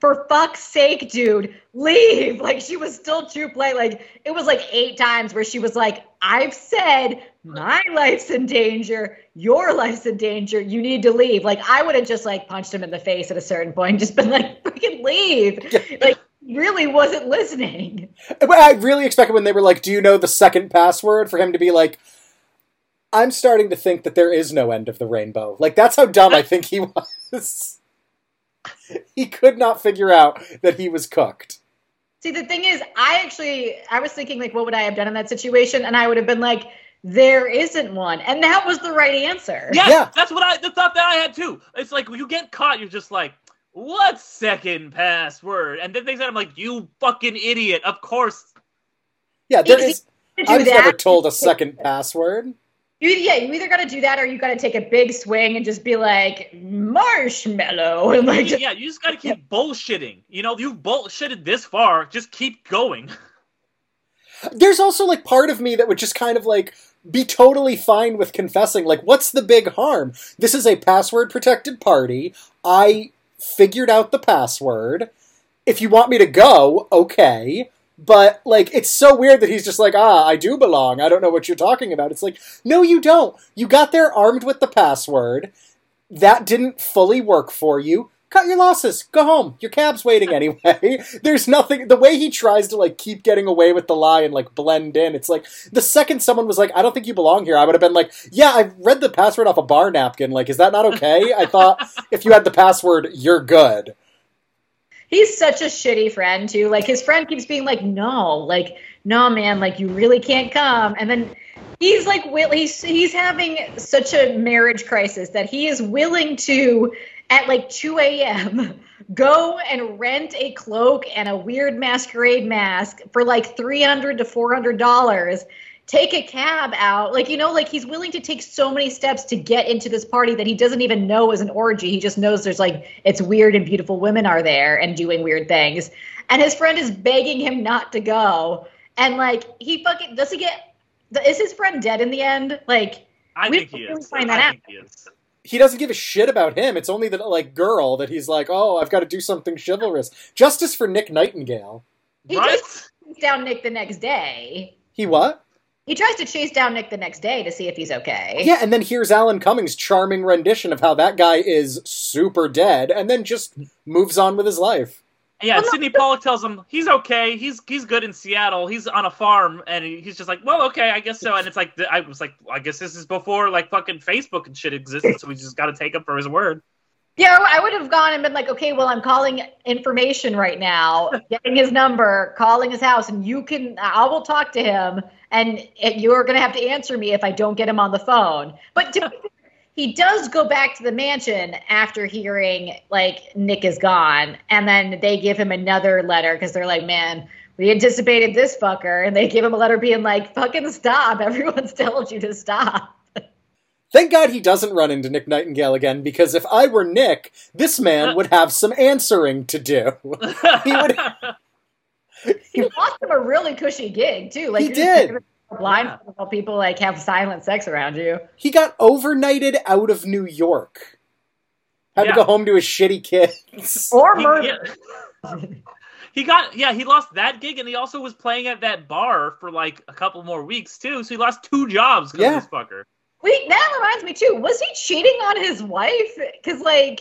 for fuck's sake, dude, leave. Like, she was still too polite. Like, it was like 8 times where she was like, I've said my life's in danger, your life's in danger, you need to leave. Like, I would have just like punched him in the face at a certain point, just been like, freaking leave. Like, really wasn't listening. I really expected when they were like, do you know the second password, for him to be like, I'm starting to think that there is no end of the rainbow. Like, that's how dumb I think he was. He could not figure out that he was cooked. See, the thing is, I was thinking, like, what would I have done in that situation? And I would have been like, there isn't one. And that was the right answer. Yeah. That's what the thought that I had, too. It's like, when you get caught, you're just like, what second password? And then they said, I'm like, you fucking idiot. Of course. Yeah, I was never told a second password. You either got to do that or you got to take a big swing and just be like, marshmallow. And like, yeah, you just got to keep bullshitting. You know, you've bullshitted this far. Just keep going. There's also, like, part of me that would just kind of, like, be totally fine with confessing. Like, what's the big harm? This is a password-protected party. I figured out the password. If you want me to go, okay. But, like, it's so weird that he's just like, I do belong. I don't know what you're talking about. It's like, no, you don't. You got there armed with the password. That didn't fully work for you. Cut your losses. Go home. Your cab's waiting anyway. There's nothing. The way he tries to, like, keep getting away with the lie and, like, blend in, it's like, the second someone was like, I don't think you belong here, I would have been like, yeah, I read the password off a bar napkin. Like, is that not okay? I thought if you had the password, you're good. He's such a shitty friend, too. Like, his friend keeps being like, no, man, like, you really can't come. And then he's like, he's having such a marriage crisis that he is willing to, at like 2 a.m., go and rent a cloak and a weird masquerade mask for like $300 to $400, take a cab out. Like, you know, like, he's willing to take so many steps to get into this party that he doesn't even know is an orgy. He just knows there's like, it's weird and beautiful women are there and doing weird things. And his friend is begging him not to go. And like, is his friend dead in the end? Like, I think he is. He doesn't give a shit about him. It's only the, like, girl that he's like, oh, I've got to do something chivalrous. Justice for Nick Nightingale. He tries to chase down Nick the next day. He what? He tries to chase down Nick the next day to see if he's okay. Yeah, and then here's Alan Cumming's charming rendition of how that guy is super dead, and then just moves on with his life. Yeah, Sydney Pollack tells him he's okay, he's good in Seattle, he's on a farm, and he's just like, well, okay, I guess so. And it's like, I was like, I guess this is before, like, fucking Facebook and shit existed, so we just gotta take him for his word. Yeah, I would have gone and been like, okay, well, I'm calling information right now, getting his number, calling his house, and I will talk to him, and you're gonna have to answer me if I don't get him on the phone. But he does go back to the mansion after hearing, like, Nick is gone. And then they give him another letter because they're like, man, we anticipated this fucker. And they give him a letter being like, fucking stop. Everyone's telling you to stop. Thank God he doesn't run into Nick Nightingale again, because if I were Nick, this man would have some answering to do. He lost him a really cushy gig, too. Like, he did. Blind while people, like, have silent sex around you. He got overnighted out of New York. Had to go home to his shitty kids. Or murder. He lost that gig, and he also was playing at that bar for like a couple more weeks too. So he lost two jobs because of this fucker. Wait, that reminds me too. Was he cheating on his wife? Because like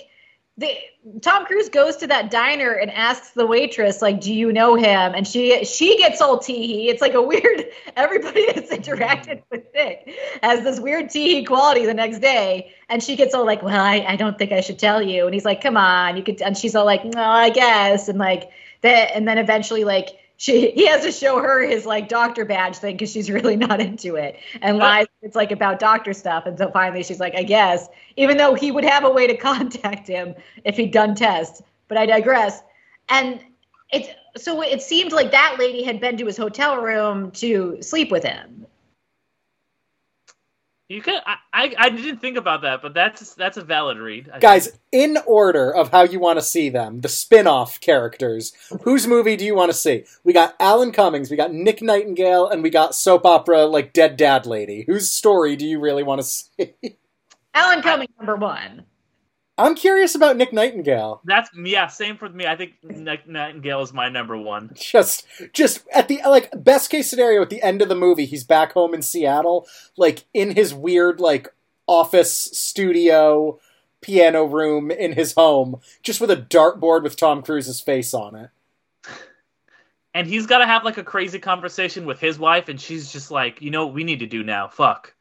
Tom Cruise goes to that diner and asks the waitress, like, "Do you know him?" And she gets all teehee. It's like a weird. Everybody that's interacted with Nick has this weird teehee quality the next day, and she gets all like, "Well, I don't think I should tell you." And he's like, "Come on, you could." And she's all like, "No, I guess." And like that, and then eventually like. He has to show her his like doctor badge thing because she's really not into it and lies. It's like about doctor stuff. And so finally she's like, I guess, even though he would have a way to contact him if he'd done tests, but I digress. And it seemed like that lady had been to his hotel room to sleep with him. You could. I didn't think about that, but that's a valid read. Guys, in order of how you want to see them, the spin-off characters, whose movie do you want to see? We got Alan Cummings, we got Nick Nightingale, and we got soap opera like Dead Dad Lady. Whose story do you really want to see? Alan Cummings, number one. I'm curious about Nick Nightingale. Same for me. I think Nick Nightingale is my number one. Just at the like best case scenario at the end of the movie, he's back home in Seattle, like in his weird like office studio piano room in his home, just with a dartboard with Tom Cruise's face on it. And he's got to have like a crazy conversation with his wife, and she's just like, you know what we need to do now? Fuck.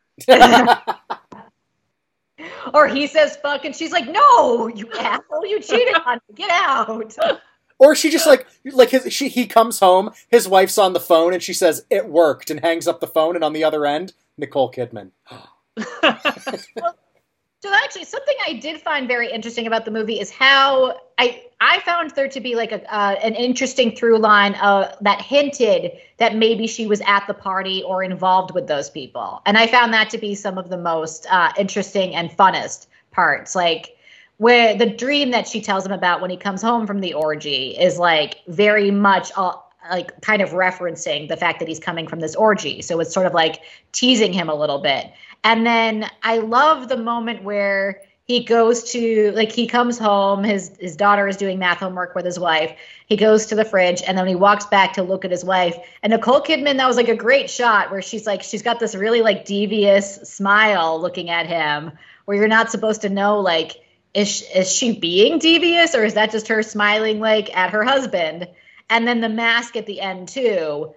Or he says fuck and she's like, no, you asshole, you cheated on me, get out. Or she just he comes home, his wife's on the phone and she says, it worked, and hangs up the phone, and on the other end, Nicole Kidman. So actually something I did find very interesting about the movie is how I found there to be like an interesting through line that hinted that maybe she was at the party or involved with those people. And I found that to be some of the most interesting and funnest parts. Like where the dream that she tells him about when he comes home from the orgy is like very much like kind of referencing the fact that he's coming from this orgy. So it's sort of like teasing him a little bit. And then I love the moment where he goes to, like, he comes home, his daughter is doing math homework with his wife. He goes to the fridge, and then he walks back to look at his wife. And Nicole Kidman, that was, like, a great shot where she's, like, she's got this really, like, devious smile looking at him where you're not supposed to know, like, is she being devious or is that just her smiling, like, at her husband? And then the mask at the end, too,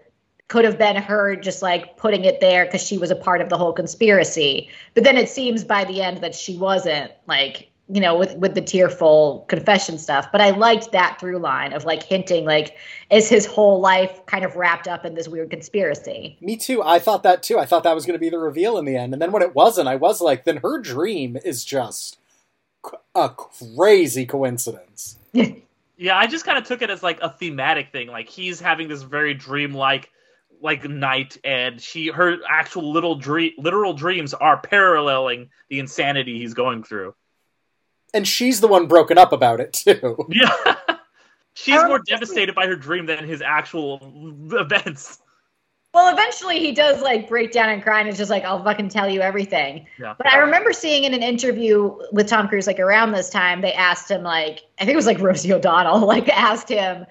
could have been her just like putting it there because she was a part of the whole conspiracy. But then it seems by the end that she wasn't, like, you know, with the tearful confession stuff. But I liked that through line of like hinting, like, is his whole life kind of wrapped up in this weird conspiracy? Me too. I thought that too. I thought that was going to be the reveal in the end. And then when it wasn't, I was like, then her dream is just a crazy coincidence. Yeah, I just kind of took it as like a thematic thing. Like he's having this very dreamlike night, and her actual literal dreams are paralleling the insanity he's going through. And she's the one broken up about it, too. Yeah. She's more devastated by her dream than his actual events. Well, eventually he does, like, break down and cry, and it's just like, I'll fucking tell you everything. Yeah. But I remember seeing in an interview with Tom Cruise, like, around this time, they asked him, like, I think it was, like, Rosie O'Donnell, like, asked him,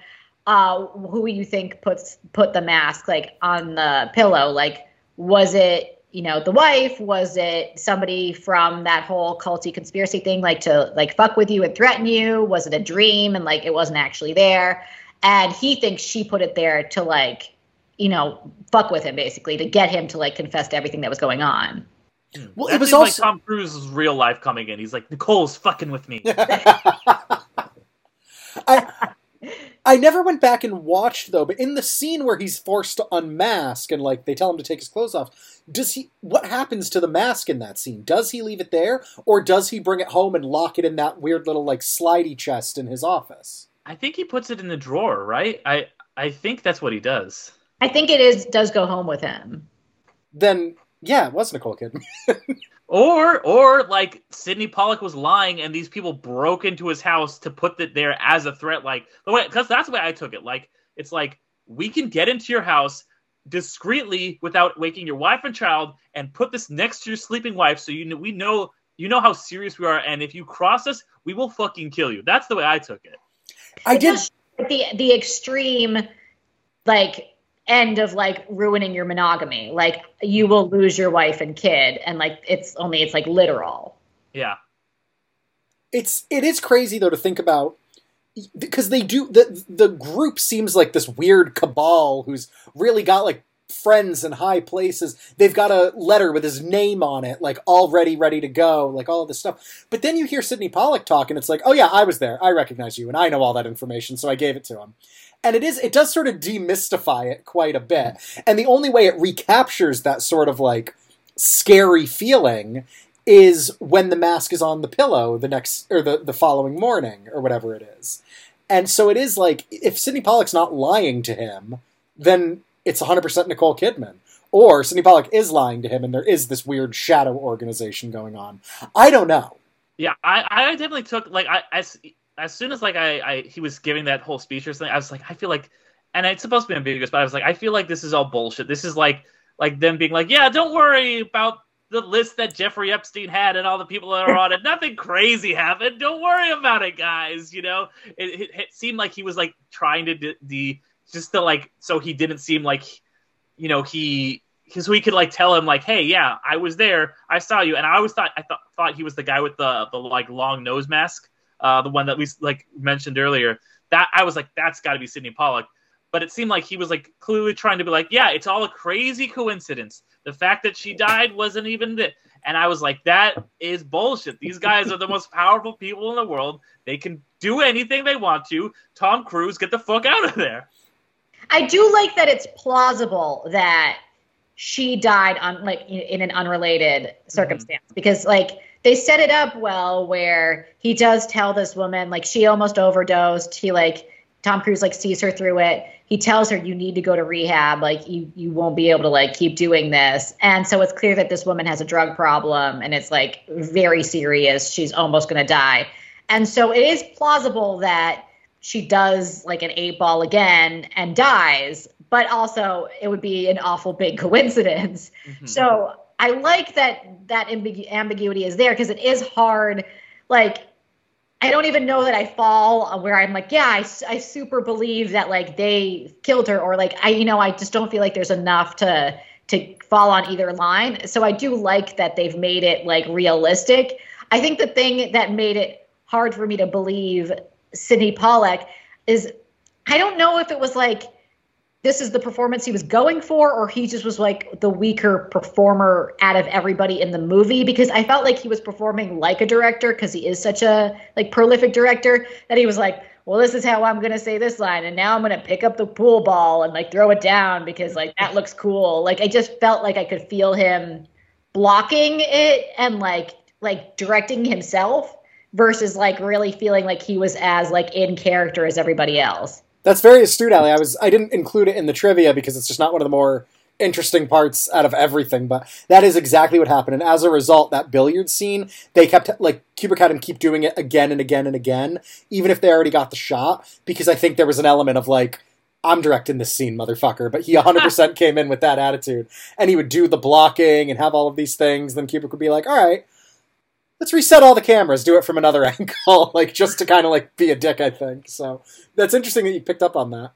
who you think put the mask like on the pillow? Like, was it, you know, the wife? Was it somebody from that whole culty conspiracy thing, like to like fuck with you and threaten you? Was it a dream and like it wasn't actually there? And he thinks she put it there to like, you know, fuck with him basically, to get him to like confess to everything that was going on. Well, it was also like Tom Cruise's real life coming in. He's like, Nicole's fucking with me. I never went back and watched, though, but in the scene where he's forced to unmask and, like, they tell him to take his clothes off, what happens to the mask in that scene? Does he leave it there, or does he bring it home and lock it in that weird little, like, slidey chest in his office? I think he puts it in the drawer, right? I think that's what he does. I think it does go home with him. Then, yeah, it was Nicole Kidman. Or like Sydney Pollack was lying, and these people broke into his house to put it there as a threat. Like, because that's the way I took it. Like, it's like we can get into your house discreetly without waking your wife and child, and put this next to your sleeping wife, so we know how serious we are, and if you cross us, we will fucking kill you. That's the way I took it. I did. the extreme, like, end of, like, ruining your monogamy. Like, you will lose your wife and kid, and, like, it's like, literal. Yeah. It is crazy, though, to think about, because they do, the group seems like this weird cabal who's really got, like, friends in high places. They've got a letter with his name on it, like, already ready to go, like, all this stuff. But then you hear Sydney Pollack talk, and it's like, oh yeah, I was there, I recognize you, and I know all that information, so I gave it to him. And it does sort of demystify it quite a bit. And the only way it recaptures that sort of, like, scary feeling is when the mask is on the pillow the following morning, or whatever it is. And so it is like, if Sydney Pollack's not lying to him, then it's 100% Nicole Kidman. Or Sydney Pollack is lying to him, and there is this weird shadow organization going on. I don't know. Yeah, I definitely took, like, as soon as, like, he was giving that whole speech or something, I was like, I feel like, and it's supposed to be ambiguous, but I was like, I feel like this is all bullshit. This is like them being like, yeah, don't worry about the list that Jeffrey Epstein had and all the people that are on it. Nothing crazy happened. Don't worry about it, guys. You know, it seemed like he was, like, trying to so he didn't seem like, you know, because we could, like, tell him, like, hey, yeah, I was there, I saw you. And I always thought he was the guy with the like, long nose mask, the one that we, like, mentioned earlier. That I was like, that's got to be Sydney Pollack. But it seemed like he was, like, clearly trying to be like, yeah, it's all a crazy coincidence. The fact that she died wasn't even this. And I was like, that is bullshit. These guys are the most powerful people in the world. They can do anything they want to. Tom Cruise, get the fuck out of there. I do like that it's plausible that she died on, like, in an unrelated circumstance, because, like, they set it up well where he does tell this woman, like, she almost overdosed. He, like, Tom Cruise, like, sees her through it. He tells her, you need to go to rehab. Like, you won't be able to, like, keep doing this. And so it's clear that this woman has a drug problem, and it's, like, very serious. She's almost going to die. And so it is plausible that she does, like, an 8-ball again and dies, but also it would be an awful big coincidence. Mm-hmm. So I like that ambiguity is there, because it is hard. Like, I don't even know that I fall where I'm like, yeah, I super believe that, like, they killed her, or, like, I just don't feel like there's enough to fall on either line. So I do like that they've made it, like, realistic. I think the thing that made it hard for me to believe Sydney Pollack is, I don't know if it was, like, this is the performance he was going for, or he just was, like, the weaker performer out of everybody in the movie, because I felt like he was performing like a director, because he is such a, like, prolific director, that he was like, well, this is how I'm going to say this line, and now I'm going to pick up the pool ball and, like, throw it down because, like, that looks cool. Like, I just felt like I could feel him blocking it and, like directing himself, versus, like, really feeling like he was as, like, in character as everybody else. That's very astute, Allie. I didn't include it in the trivia because it's just not one of the more interesting parts out of everything, but that is exactly what happened. And as a result, that billiard scene, they kept, like, Kubrick had him keep doing it again and again and again, even if they already got the shot, because I think there was an element of, like, I'm directing this scene, motherfucker. But he 100% came in with that attitude. And he would do the blocking and have all of these things. Then Kubrick would be like, all right, let's reset all the cameras, do it from another angle, like, just to kind of, like, be a dick, I think. So that's interesting that you picked up on that.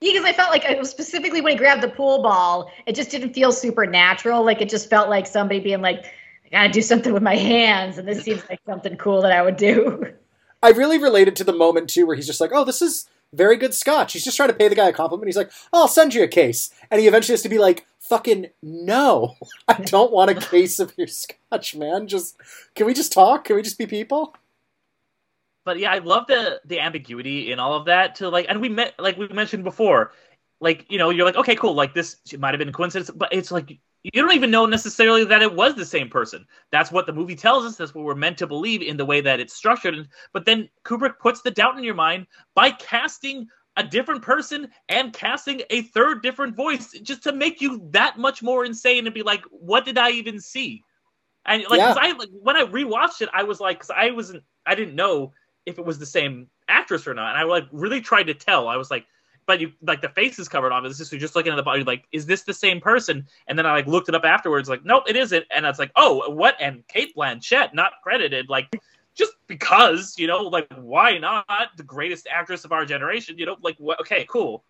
Yeah, because I felt like, it was specifically when he grabbed the pool ball, it just didn't feel supernatural. Like, it just felt like somebody being like, I gotta do something with my hands, and this seems like something cool that I would do. I really related to the moment, too, where he's just like, oh, this is very good scotch. He's just trying to pay the guy a compliment. He's like, oh, I'll send you a case. And he eventually has to be like, fucking no, I don't want a case of your scotch, man. Just, can we just talk? Can we just be people? But yeah, I love the ambiguity in all of that, to, like, and we mentioned before, like, you know, you're like, okay, cool. Like, this might've been a coincidence, but it's like, you don't even know necessarily that it was the same person. That's what the movie tells us. That's what we're meant to believe in the way that it's structured. But then Kubrick puts the doubt in your mind by casting a different person and casting a third different voice, just to make you that much more insane and be like, what did I even see? And, like, yeah. When I rewatched it, I was like, cause I didn't know if it was the same actress or not. And I, like, really tried to tell. I was like, but you, like, the face is covered off. It's just, you're just looking at the body, like, is this the same person? And then I, like, looked it up afterwards, like, nope, it isn't. And I was like, oh, what? And Cate Blanchett, not credited. Like, just because, you know, like, why not? The greatest actress of our generation, you know, like, okay, cool.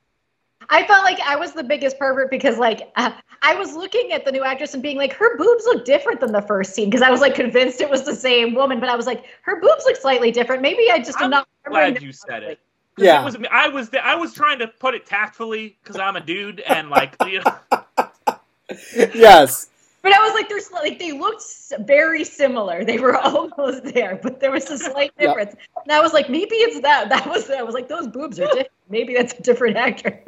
I felt like I was the biggest pervert because, like, I was looking at the new actress and being like, her boobs look different than the first scene, because I was, like, convinced it was the same woman, but I was like, her boobs look slightly different. Maybe I just am not remembering. Glad you said it. Yeah. It was, I was trying to put it tactfully because I'm a dude and, like, you know. Yes. But I was like, there's like, they looked very similar. They were almost there, but there was a slight difference. Yeah. And I was like, maybe it's that. That was it. I was like, those boobs are different. Maybe that's a different actress.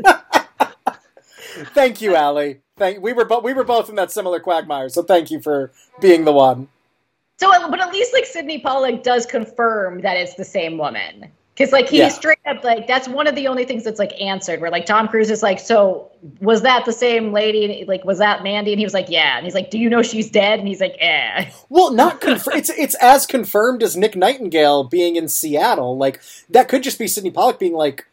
Thank you, Allie. We were both in that similar quagmire, so thank you for being the one. So, but at least like Sydney Pollack does confirm that it's the same woman. Because, like, he straight up, like, that's one of the only things that's, like, answered, where, like, Tom Cruise is like, so, was that the same lady? Like, was that Mandy? And he was like, yeah. And he's like, do you know she's dead? And he's like, eh. Well, not confirmed. It's as confirmed as Nick Nightingale being in Seattle. Like, that could just be Sydney Pollack being like,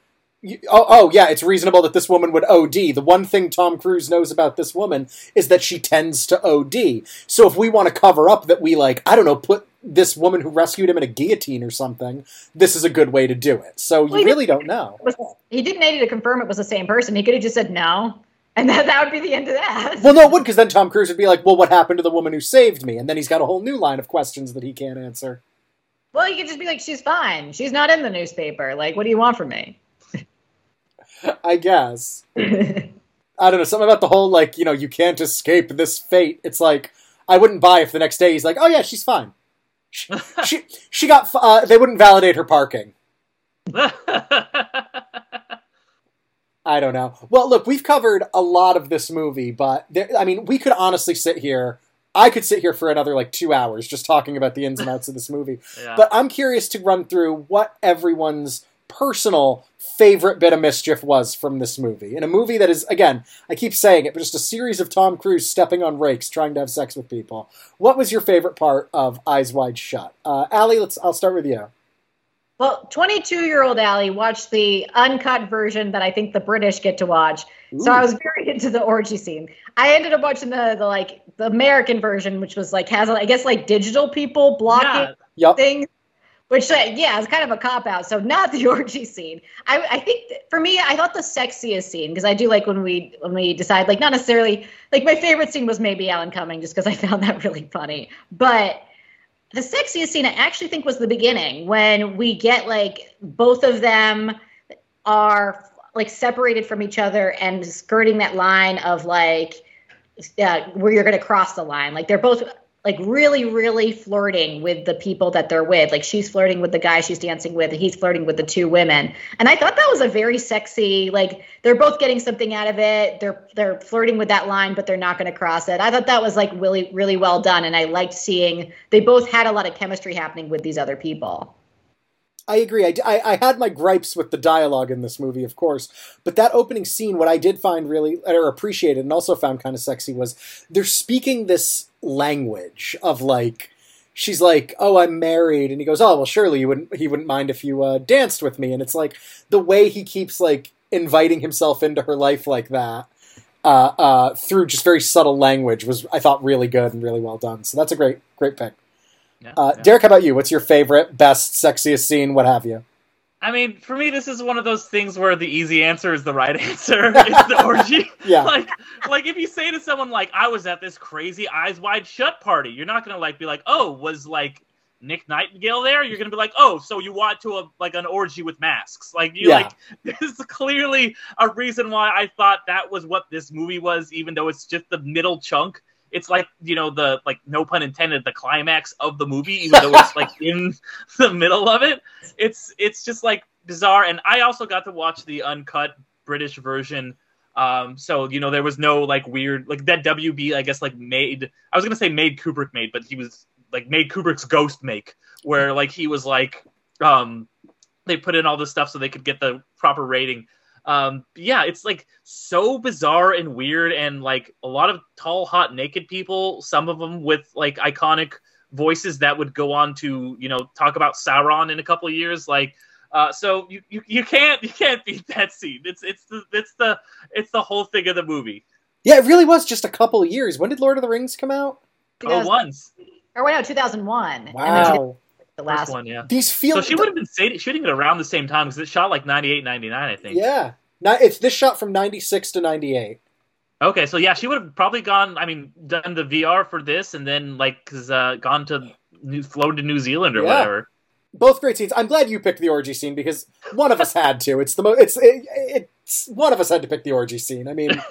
oh, yeah, it's reasonable that this woman would OD. The one thing Tom Cruise knows about this woman is that she tends to OD. So if we want to cover up that we, like, I don't know, put this woman who rescued him in a guillotine or something, this is a good way to do it. So you really don't know. He didn't need to confirm it was the same person. He could have just said no, and that would be the end of that. Well, no, it would, because then Tom Cruise would be like, well, what happened to the woman who saved me? And then he's got a whole new line of questions that he can't answer. Well, he could just be like, she's fine. She's not in the newspaper. Like, what do you want from me? I guess. I don't know. Something about the whole, like, you know, you can't escape this fate. It's like, I wouldn't buy if the next day he's like, oh, yeah, she's fine. She got, they wouldn't validate her parking. I don't know. Well, look, we've covered a lot of this movie, but we could honestly sit here. I could sit here for another, like, 2 hours just talking about the ins and outs of this movie. Yeah. But I'm curious to run through what everyone's personal favorite bit of mischief was from this movie. In a movie that is, again, I keep saying it, but just a series of Tom Cruise stepping on rakes trying to have sex with people. What was your favorite part of Eyes Wide Shut? Allie, I'll start with you. Well, 22-year-old Allie watched the uncut version that I think the British get to watch. Ooh. So I was very into the orgy scene. I ended up watching the American version, which was like, has, I guess, like, digital people blocking things. Which, it's kind of a cop-out, so not the orgy scene. I think, for me, I thought the sexiest scene, because I do like when we decide, like, not necessarily, like, my favorite scene was maybe Alan Cumming, just because I found that really funny. But the sexiest scene, I actually think, was the beginning, when we get, like, both of them are, like, separated from each other and skirting that line of, like, where you're going to cross the line. Like, they're both, like, really, really flirting with the people that they're with. Like, she's flirting with the guy she's dancing with, and he's flirting with the two women. And I thought that was a very sexy, like, they're both getting something out of it. They're flirting with that line, but they're not going to cross it. I thought that was, like, really, really well done. And I liked seeing they both had a lot of chemistry happening with these other people. I agree. I had my gripes with the dialogue in this movie, of course, but that opening scene, what I did find really, or appreciated and also found kind of sexy, was they're speaking this language of, like, she's like, oh, I'm married, and he goes, oh, well, surely he wouldn't mind if you danced with me, and it's like, the way he keeps, like, inviting himself into her life like that, through just very subtle language was, I thought, really good and really well done, so that's a great, great pick. Yeah. Derick, how about you? What's your favorite, best, sexiest scene, what have you? I mean, for me, this is one of those things where the easy answer is the right answer. It's the orgy. Yeah. Like, if you say to someone, like, I was at this crazy Eyes Wide Shut party, you're not going to, like, be like, oh, was, like, Nick Nightingale there? You're going to be like, oh, so you want to, like, an orgy with masks. Like, like, this is clearly a reason why I thought that was what this movie was, even though it's just the middle chunk. It's like, you know, the, like, no pun intended, the climax of the movie, even though it's, like, in the middle of it. It's just, like, bizarre. And I also got to watch the uncut British version. So, you know, there was no, like, weird, like, that WB, I guess, like, made, I was going to say made Kubrick made, but he was, like, made Kubrick's ghost make, where, like, he was, like, they put in all this stuff so they could get the proper rating. It's, like, so bizarre and weird, and, like, a lot of tall, hot, naked people, some of them with, like, iconic voices that would go on to, you know, talk about Sauron in a couple of years, like, so you can't beat that scene. It's the whole thing of the movie. Yeah, it really was just a couple of years. When did Lord of the Rings come out? 2001. Wow. The last one, yeah. These feel so she would have been shooting it around the same time because it shot like 98, 99, I think. Yeah. It's this shot from 96 to 98. Okay, so yeah, she would have probably gone, I mean, done the VR for this and then like gone to, flown to New Zealand or whatever. Both great scenes. I'm glad you picked the orgy scene because one of us had to. It's the it's one of us had to pick the orgy scene. I mean,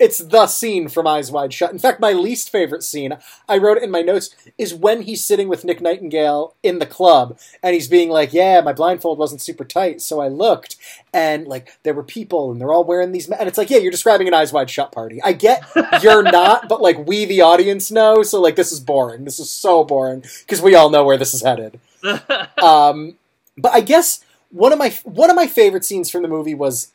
it's the scene from Eyes Wide Shut. In fact, my least favorite scene, I wrote it in my notes, is when he's sitting with Nick Nightingale in the club and he's being like, yeah, my blindfold wasn't super tight, so I looked. And, like, there were people and they're all wearing these... And it's like, yeah, you're describing an Eyes Wide Shut party. I get you're not, but, like, we, the audience, know. So, like, this is boring. This is so boring because we all know where this is headed. But I guess one of my favorite scenes from the movie was...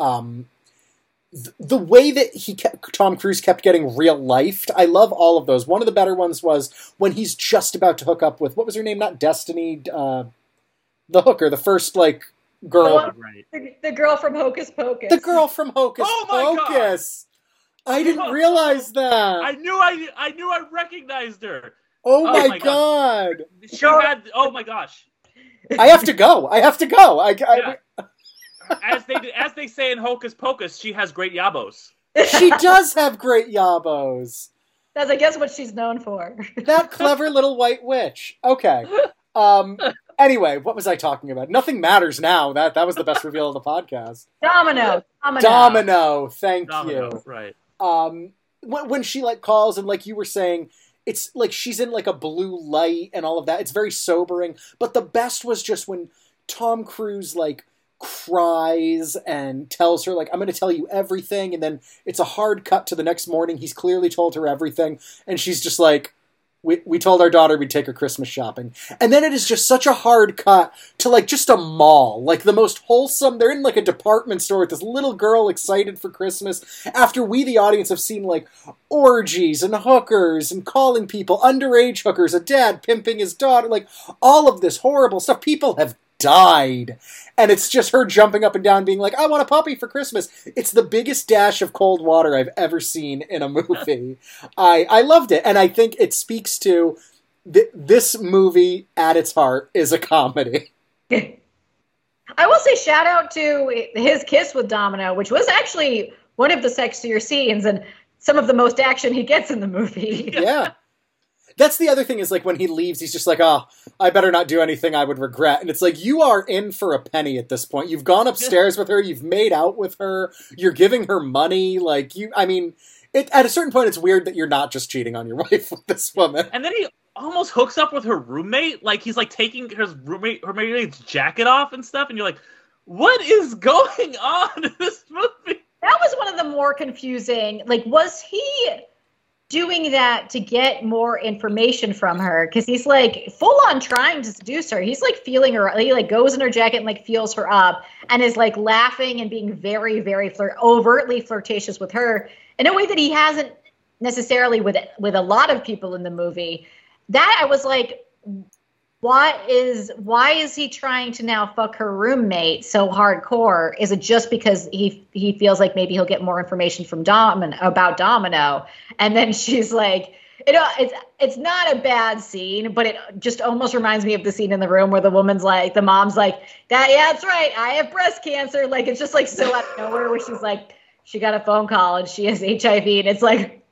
the way that Tom Cruise kept getting real-lifed. I love all of those. One of the better ones was when he's just about to hook up with, what was her name? Not Destiny, the hooker, the first, like, girl. The girl from Hocus Pocus. The girl from Hocus Pocus. God. I didn't realize that. I knew I recognized her. Oh my God. Oh my gosh. I have to go. Yeah. As they say in Hocus Pocus, she has great yabos. She does have great yabos. That's, I guess, what she's known for. That clever little white witch. Okay. Anyway, what was I talking about? Nothing matters now. That was the best reveal of the podcast. Domino. Thank you. Right. When she like calls and like you were saying. It's like she's in like a blue light and all of that. It's very sobering. But the best was just when Tom Cruise like cries and tells her like, I'm going to tell you everything. And then it's a hard cut to the next morning. He's clearly told her everything. And she's just like, we told our daughter we'd take her Christmas shopping. And then it is just such a hard cut to like just a mall, like the most wholesome. They're in like a department store with this little girl excited for Christmas after we, the audience, have seen like orgies and hookers and calling people underage hookers, a dad pimping his daughter, like all of this horrible stuff. People have died. And it's just her jumping up and down being like, I want a puppy for Christmas. It's the biggest dash of cold water I've ever seen in a movie. I loved it. And I think it speaks to this movie at its heart is a comedy. I will say shout out to his kiss with Domino, which was actually one of the sexier scenes and some of the most action he gets in the movie. Yeah. That's the other thing is, like, when he leaves, he's just like, oh, I better not do anything I would regret. And it's like, you are in for a penny at this point. You've gone upstairs with her. You've made out with her. You're giving her money. Like, at a certain point, it's weird that you're not just cheating on your wife with this woman. And then he almost hooks up with her roommate. Like, he's, like, taking her roommate's jacket off and stuff. And you're like, what is going on in this movie? That was one of the more confusing. Like, was he... doing that to get more information from her because he's like full on trying to seduce her. He's like feeling her. He like goes in her jacket and like feels her up and is like laughing and being very, very overtly flirtatious with her in a way that he hasn't necessarily with a lot of people in the movie. That I was like, why is he trying to now fuck her roommate so hardcore? Is it just because he feels like maybe he'll get more information from Domino? And then she's like, it's not a bad scene, but it just almost reminds me of the scene in the room where the woman's like, the mom's like, yeah, that's right, I have breast cancer. Like, it's just like so out of nowhere where she's like, she got a phone call and she has HIV, and it's like,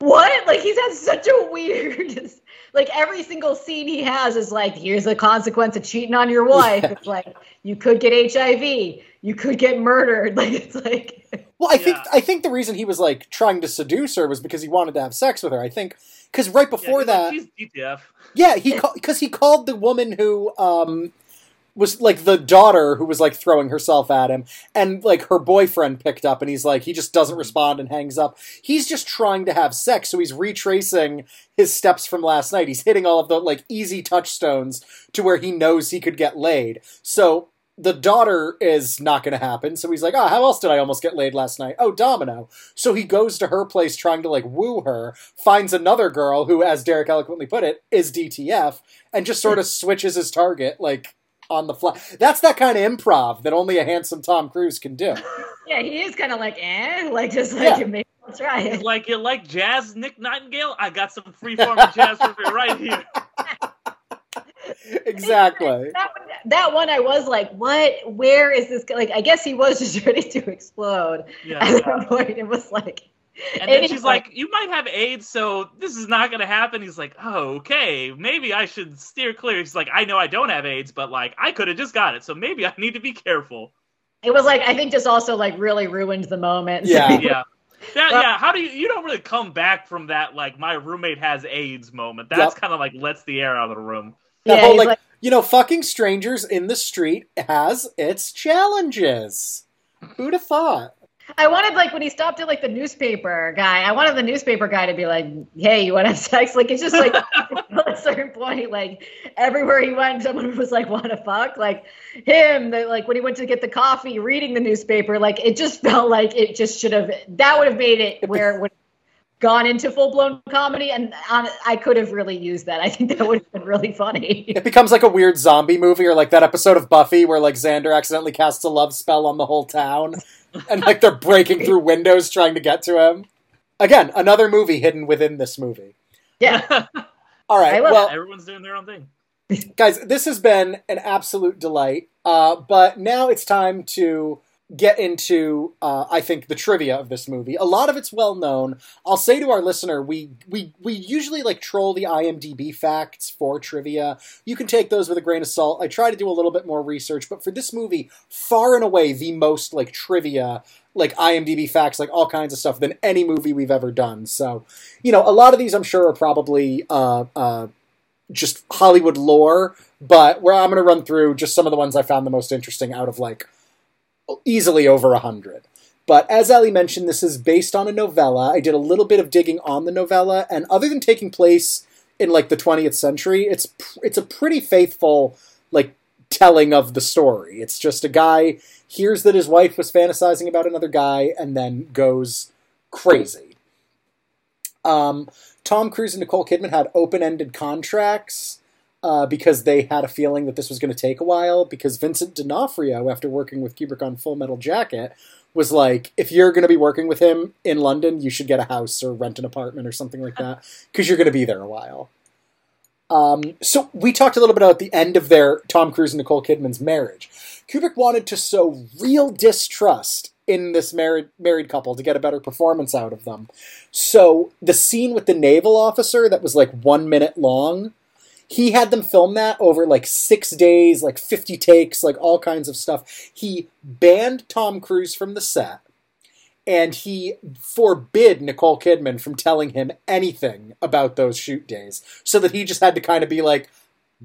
what? Like, he's had such a weird, like, every single scene he has is like, here's the consequence of cheating on your wife. Yeah. It's like, you could get HIV. You could get murdered. Like, it's like... Well, I think the reason he was, like, trying to seduce her was because he wanted to have sex with her, I think. Because right before that... Like, she's DTF. Yeah, he called the woman who... was like the daughter who was like throwing herself at him, and like her boyfriend picked up, and he's like, he just doesn't respond and hangs up. He's just trying to have sex. So he's retracing his steps from last night. He's hitting all of the like easy touchstones to where he knows he could get laid. So the daughter is not going to happen. So he's like, oh, how else did I almost get laid last night? Oh, Domino. So he goes to her place trying to like woo her, finds another girl who, as Derick eloquently put it, is DTF, and just sort of switches his target. Like, on the fly. That's that kind of improv that only a handsome Tom Cruise can do. Yeah, he is kind of like, maybe I'll try it. Like, you like jazz, Nick Nightingale? I got some free form of jazz for you right here. Exactly. That one, I was like, what? Where is this? Like, I guess he was just ready to explode. Yeah, at that point, it was like... And then she's like, you might have AIDS, so this is not going to happen. He's like, oh, okay, maybe I should steer clear. He's like, I know I don't have AIDS, but, like, I could have just got it, so maybe I need to be careful. It was like, I think just also, like, really ruined the moment. Yeah. Yeah. That, well, yeah, how do you don't really come back from that, like, my roommate has AIDS moment. That's kind of, like, lets the air out of the room. Yeah, whole, like, you know, fucking strangers in the street has its challenges. Who'd have thought? I wanted, like, when he stopped at, like, the newspaper guy, I wanted the newspaper guy to be like, hey, you want to have sex? Like, it's just, like, at a certain point, like, everywhere he went, someone was like, want to fuck? Like, him, like, when he went to get the coffee, reading the newspaper, like, it just felt like it just should have, that would have made it where it would have gone into full-blown comedy, and I could have really used that. I think that would have been really funny. It becomes, like, a weird zombie movie, or, like, that episode of Buffy where, like, Xander accidentally casts a love spell on the whole town. And, like, they're breaking through windows trying to get to him. Again, another movie hidden within this movie. Yeah. All right. Well, everyone's doing their own thing. Guys, this has been an absolute delight. But now it's time to get into, I think, the trivia of this movie. A lot of it's well known. I'll say to our listener, we usually, like, troll the IMDb facts for trivia. You can take those with a grain of salt. I try to do a little bit more research, but for this movie, far and away the most, like, trivia, like, IMDb facts, like, all kinds of stuff than any movie we've ever done. So, you know, a lot of these I'm sure are probably just Hollywood lore, but where I'm going to run through just some of the ones I found the most interesting out of, like, easily over 100. But as Allie mentioned, this is based on a novella. I did a little bit of digging on the novella, and other than taking place in, like, the 20th century, it's a pretty faithful, like, telling of the story. It's just a guy hears that his wife was fantasizing about another guy and then goes crazy. Tom Cruise and Nicole Kidman had open-ended contracts, because they had a feeling that this was going to take a while, because Vincent D'Onofrio, after working with Kubrick on Full Metal Jacket, was like, if you're going to be working with him in London, you should get a house or rent an apartment or something like that, because you're going to be there a while. So we talked a little bit about the end of their, Tom Cruise and Nicole Kidman's marriage. Kubrick wanted to sow real distrust in this married couple to get a better performance out of them. So the scene with the naval officer that was, like, 1 minute long, he had them film that over, like, 6 days, like, 50 takes, like, all kinds of stuff. He banned Tom Cruise from the set, and he forbid Nicole Kidman from telling him anything about those shoot days, so that he just had to kind of be like,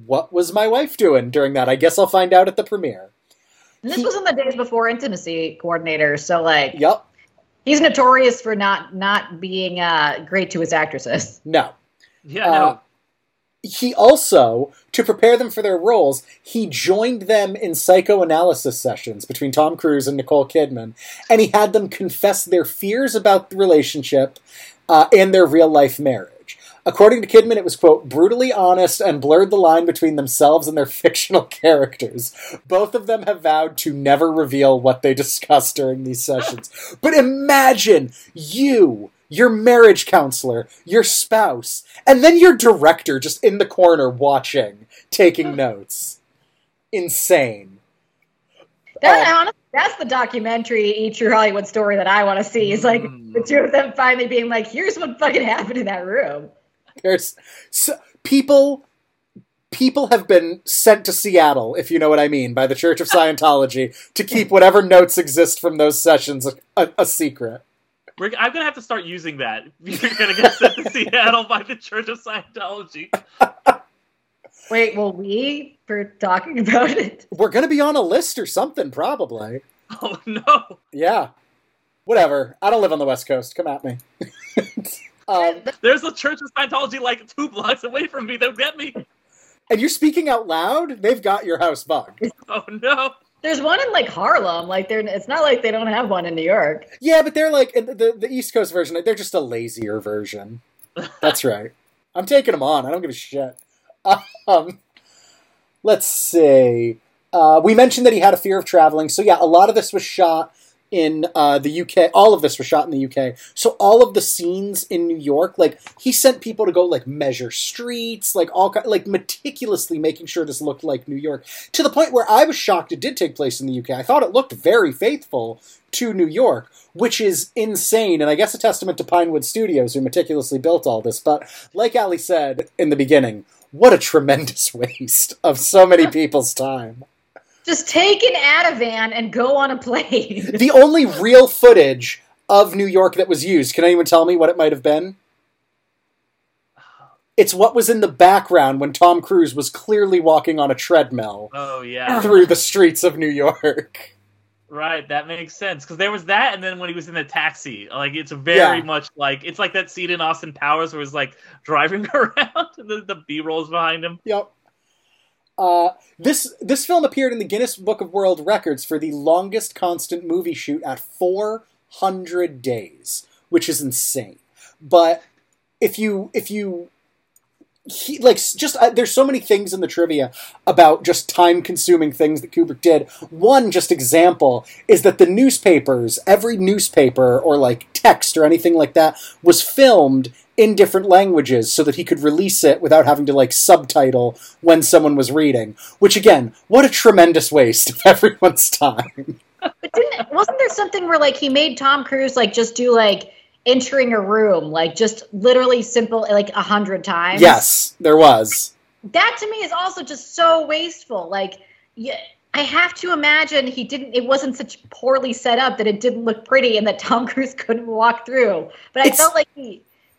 what was my wife doing during that? I guess I'll find out at the premiere. And this was in the days before intimacy coordinators, so, like, yep. He's notorious for not being great to his actresses. No. Yeah, no. He also, to prepare them for their roles, he joined them in psychoanalysis sessions between Tom Cruise and Nicole Kidman, and he had them confess their fears about the relationship and their real-life marriage. According to Kidman, it was, quote, brutally honest and blurred the line between themselves and their fictional characters. Both of them have vowed to never reveal what they discuss during these sessions. But imagine you... your marriage counselor, your spouse, and then your director just in the corner watching, taking notes. Insane. That's the documentary Eat Your Hollywood Story that I want to see. It's like the two of them finally being like, here's what fucking happened in that room. There's so, people have been sent to Seattle, if you know what I mean, by the Church of Scientology to keep whatever notes exist from those sessions a secret. I'm going to have to start using that. You're going to get sent to Seattle by the Church of Scientology. Wait, will we? For talking about it? We're going to be on a list or something, probably. Oh, no. Yeah. Whatever. I don't live on the West Coast. Come at me. There's a Church of Scientology like 2 blocks away from me. They'll get me. And you're speaking out loud? They've got your house bugged. Oh, no. There's one in, like, Harlem. Like, it's not like they don't have one in New York. Yeah, but they're, like, the East Coast version, they're just a lazier version. That's right. I'm taking them on. I don't give a shit. Let's see. We mentioned that he had a fear of traveling. So, yeah, a lot of this was shot in the UK. All of this was shot in the UK. So all of the scenes in New York, like, he sent people to go, like, measure streets, like, all like meticulously making sure this looked like New York, to the point where I was shocked it did take place in the UK. I thought it looked very faithful to New York, which is insane, and I guess a testament to Pinewood Studios, who meticulously built all this. But like Allie said in the beginning, what a tremendous waste of so many people's time. Just take an Ativan and go on a plane. The only real footage of New York that was used, can anyone tell me what it might have been? It's what was in the background when Tom Cruise was clearly walking on a treadmill. Oh, yeah. Through the streets of New York. Right, that makes sense. Because there was that, and then when he was in the taxi, like, it's very much like, it's like that scene in Austin Powers where he's, like, driving around, and the B-roll's behind him. Yep. This film appeared in the Guinness Book of World Records for the longest constant movie shoot at 400 days, which is insane. But if you there's so many things in the trivia about just time-consuming things that Kubrick did. One just example is that the newspapers, every newspaper or like text or anything like that, was filmed in different languages so that he could release it without having to like subtitle when someone was reading. Which again, what a tremendous waste of everyone's time. But wasn't there something where like he made Tom Cruise like just do like entering a room, like, just literally simple, like, 100 times. Yes, there was. That, to me, is also just so wasteful. Like, I have to imagine it wasn't such poorly set up that it didn't look pretty and that Tom Cruise couldn't walk through. But I felt like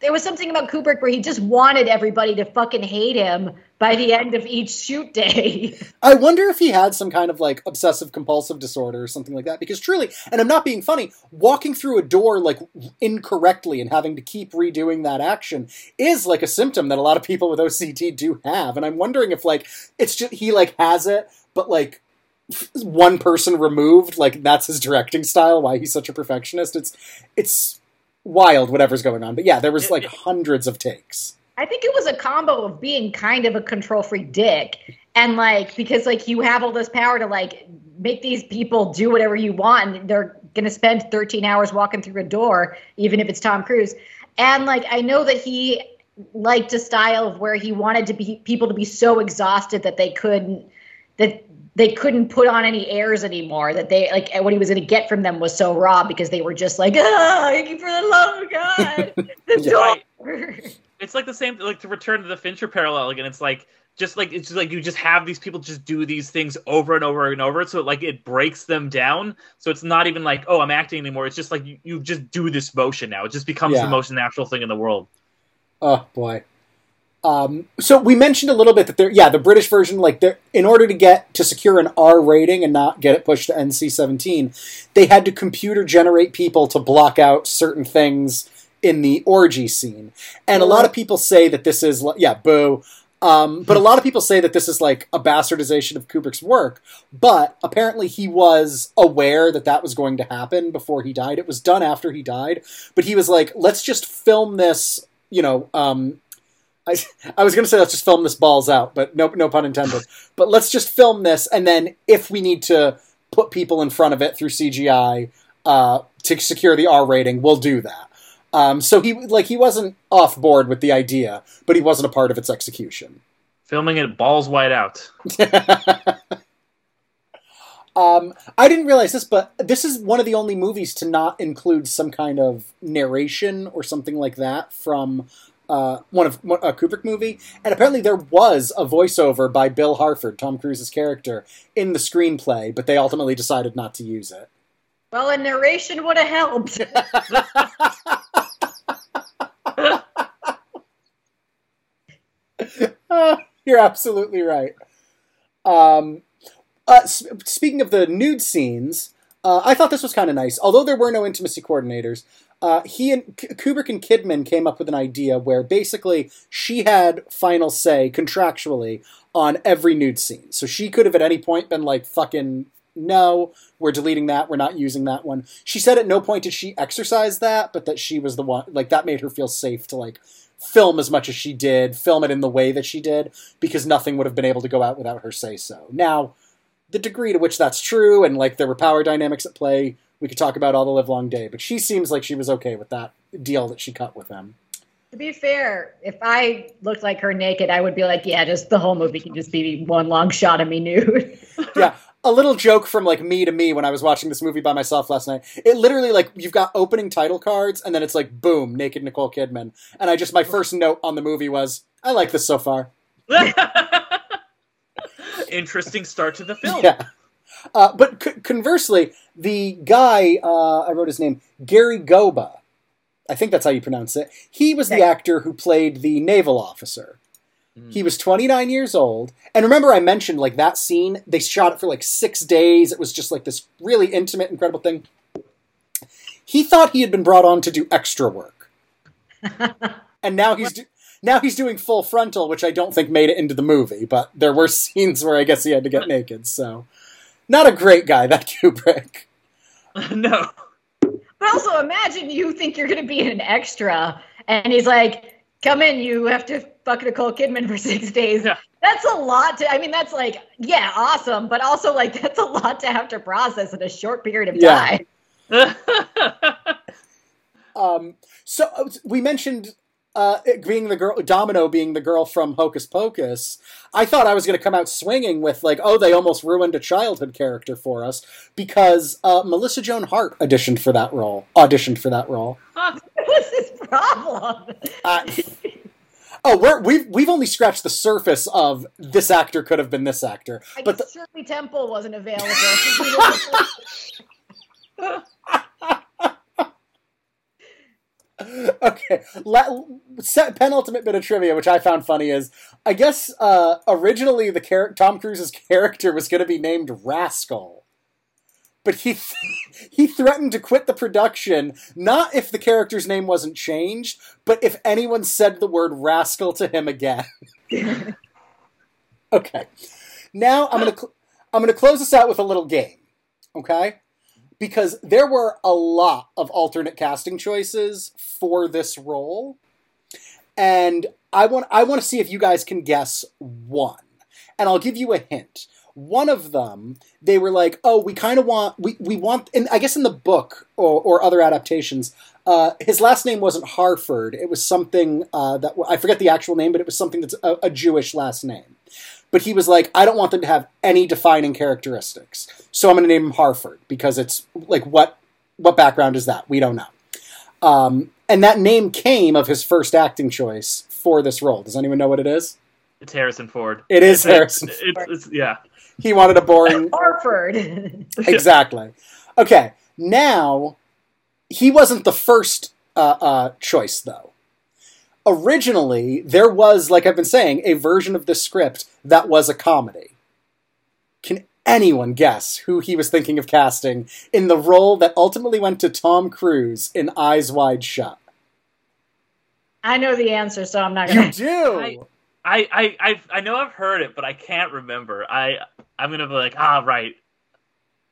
there was something about Kubrick where he just wanted everybody to fucking hate him by the end of each shoot day. I wonder if he had some kind of, like, obsessive-compulsive disorder or something like that. Because truly, and I'm not being funny, walking through a door, like, incorrectly and having to keep redoing that action is, like, a symptom that a lot of people with OCD do have. And I'm wondering if, like, it's just, he, like, has it, but, like, one person removed, like, that's his directing style, why he's such a perfectionist. It's wild, whatever's going on. But yeah, there was like hundreds of takes. I think it was a combo of being kind of a control freak dick and like, because like you have all this power to like make these people do whatever you want, and they're going to spend 13 hours walking through a door, even if it's Tom Cruise. And like, I know that he liked a style of where he wanted to be people to be so exhausted that they couldn't put on any airs anymore, that they, like, what he was going to get from them was so raw because they were just like, thank you for the love of God. The door. It's like the same, like, to return to the Fincher parallel again. It's like, it's just like you just have these people just do these things over and over and over. So, like, it breaks them down. So it's not even like, oh, I'm acting anymore. It's just like, you just do this motion now. It just becomes the most natural thing in the world. Oh, boy. So we mentioned a little bit that the British version, like, in order to secure an R rating and not get it pushed to NC-17, they had to computer generate people to block out certain things in the orgy scene. And a lot of people say that this is, boo. But a lot of people say that this is like a bastardization of Kubrick's work, but apparently he was aware that that was going to happen before he died. It was done after he died, but he was like, let's just film this, you know, I was going to say let's just film this balls out, but no pun intended. But let's just film this, and then if we need to put people in front of it through CGI to secure the R rating, we'll do that. So he wasn't off board with the idea, but he wasn't a part of its execution. Filming it balls wide out. I didn't realize this, but this is one of the only movies to not include some kind of narration or something like that from a Kubrick movie, and apparently there was a voiceover by Bill Harford, Tom Cruise's character, in the screenplay, but they ultimately decided not to use it. Well, a narration would have helped. You're absolutely right. Speaking of the nude scenes, I thought this was kind of nice. Although there were no intimacy coordinators, Kubrick and Kidman came up with an idea where basically she had final say contractually on every nude scene. So she could have at any point been like, fucking no, we're deleting that, we're not using that one. She said at no point did she exercise that, but that she was the one, like, that made her feel safe to like film as much as she did, film it in the way that she did, because nothing would have been able to go out without her say so. Now, the degree to which that's true and like there were power dynamics at play We could talk about All the Live Long Day, but she seems like she was okay with that deal that she cut with him. To be fair, if I looked like her naked, I would be like, yeah, just the whole movie can just be one long shot of me nude. Yeah. A little joke from, like, me to me when I was watching this movie by myself last night. It literally, like, you've got opening title cards, and then it's like, boom, naked Nicole Kidman. And I just, my first note on the movie was, I like this so far. Interesting start to the film. Yeah. But conversely, the guy, I wrote his name, Gary Goba, I think that's how you pronounce it, he was the actor who played the naval officer. He was 29 years old. And remember I mentioned, like, that scene, they shot it for, like, 6 days. It was just, like, this really intimate, incredible thing. He thought he had been brought on to do extra work. And now he's doing full frontal, which I don't think made it into the movie. But there were scenes where I guess he had to get naked. So, not a great guy, that Kubrick. No. But also, imagine you think you're going to be an extra. And he's like, come in, you have to fuck Nicole Kidman for 6 days. Yeah. That's a lot to, I mean, that's like, yeah, awesome. But also, like, that's a lot to have to process in a short period of time. So we mentioned it being the girl, Domino being the girl from Hocus Pocus. I thought I was going to come out swinging with, like, oh, they almost ruined a childhood character for us because Melissa Joan Hart auditioned for that role. What's his problem? We've only scratched the surface of this actor could have been this actor. But Shirley Temple wasn't available. Okay, penultimate bit of trivia, which I found funny, is I guess originally the Tom Cruise's character was going to be named Rascal. But he threatened to quit the production, not if the character's name wasn't changed, but if anyone said the word rascal to him again. Okay. Now I'm going to close this out with a little game. Okay? Because there were a lot of alternate casting choices for this role. And I want to see if you guys can guess one. And I'll give you a hint. One of them, they were like, oh, we kind of want, we want, and I guess in the book or other adaptations, his last name wasn't Harford. It was something that, I forget the actual name, but it was something that's a Jewish last name. But he was like, I don't want them to have any defining characteristics. So I'm going to name him Harford because it's like, what background is that? We don't know. And that name came of his first acting choice for this role. Does anyone know what it is? It's Harrison Ford. It is Harrison Ford. Yeah. He wanted a boring... Harford. Exactly. Okay, now, he wasn't the first choice, though. Originally, there was, like I've been saying, a version of this script that was a comedy. Can anyone guess who he was thinking of casting in the role that ultimately went to Tom Cruise in Eyes Wide Shut? I know the answer, so I'm not going to... You do! I know I've heard it, but I can't remember. I'm gonna be like, right.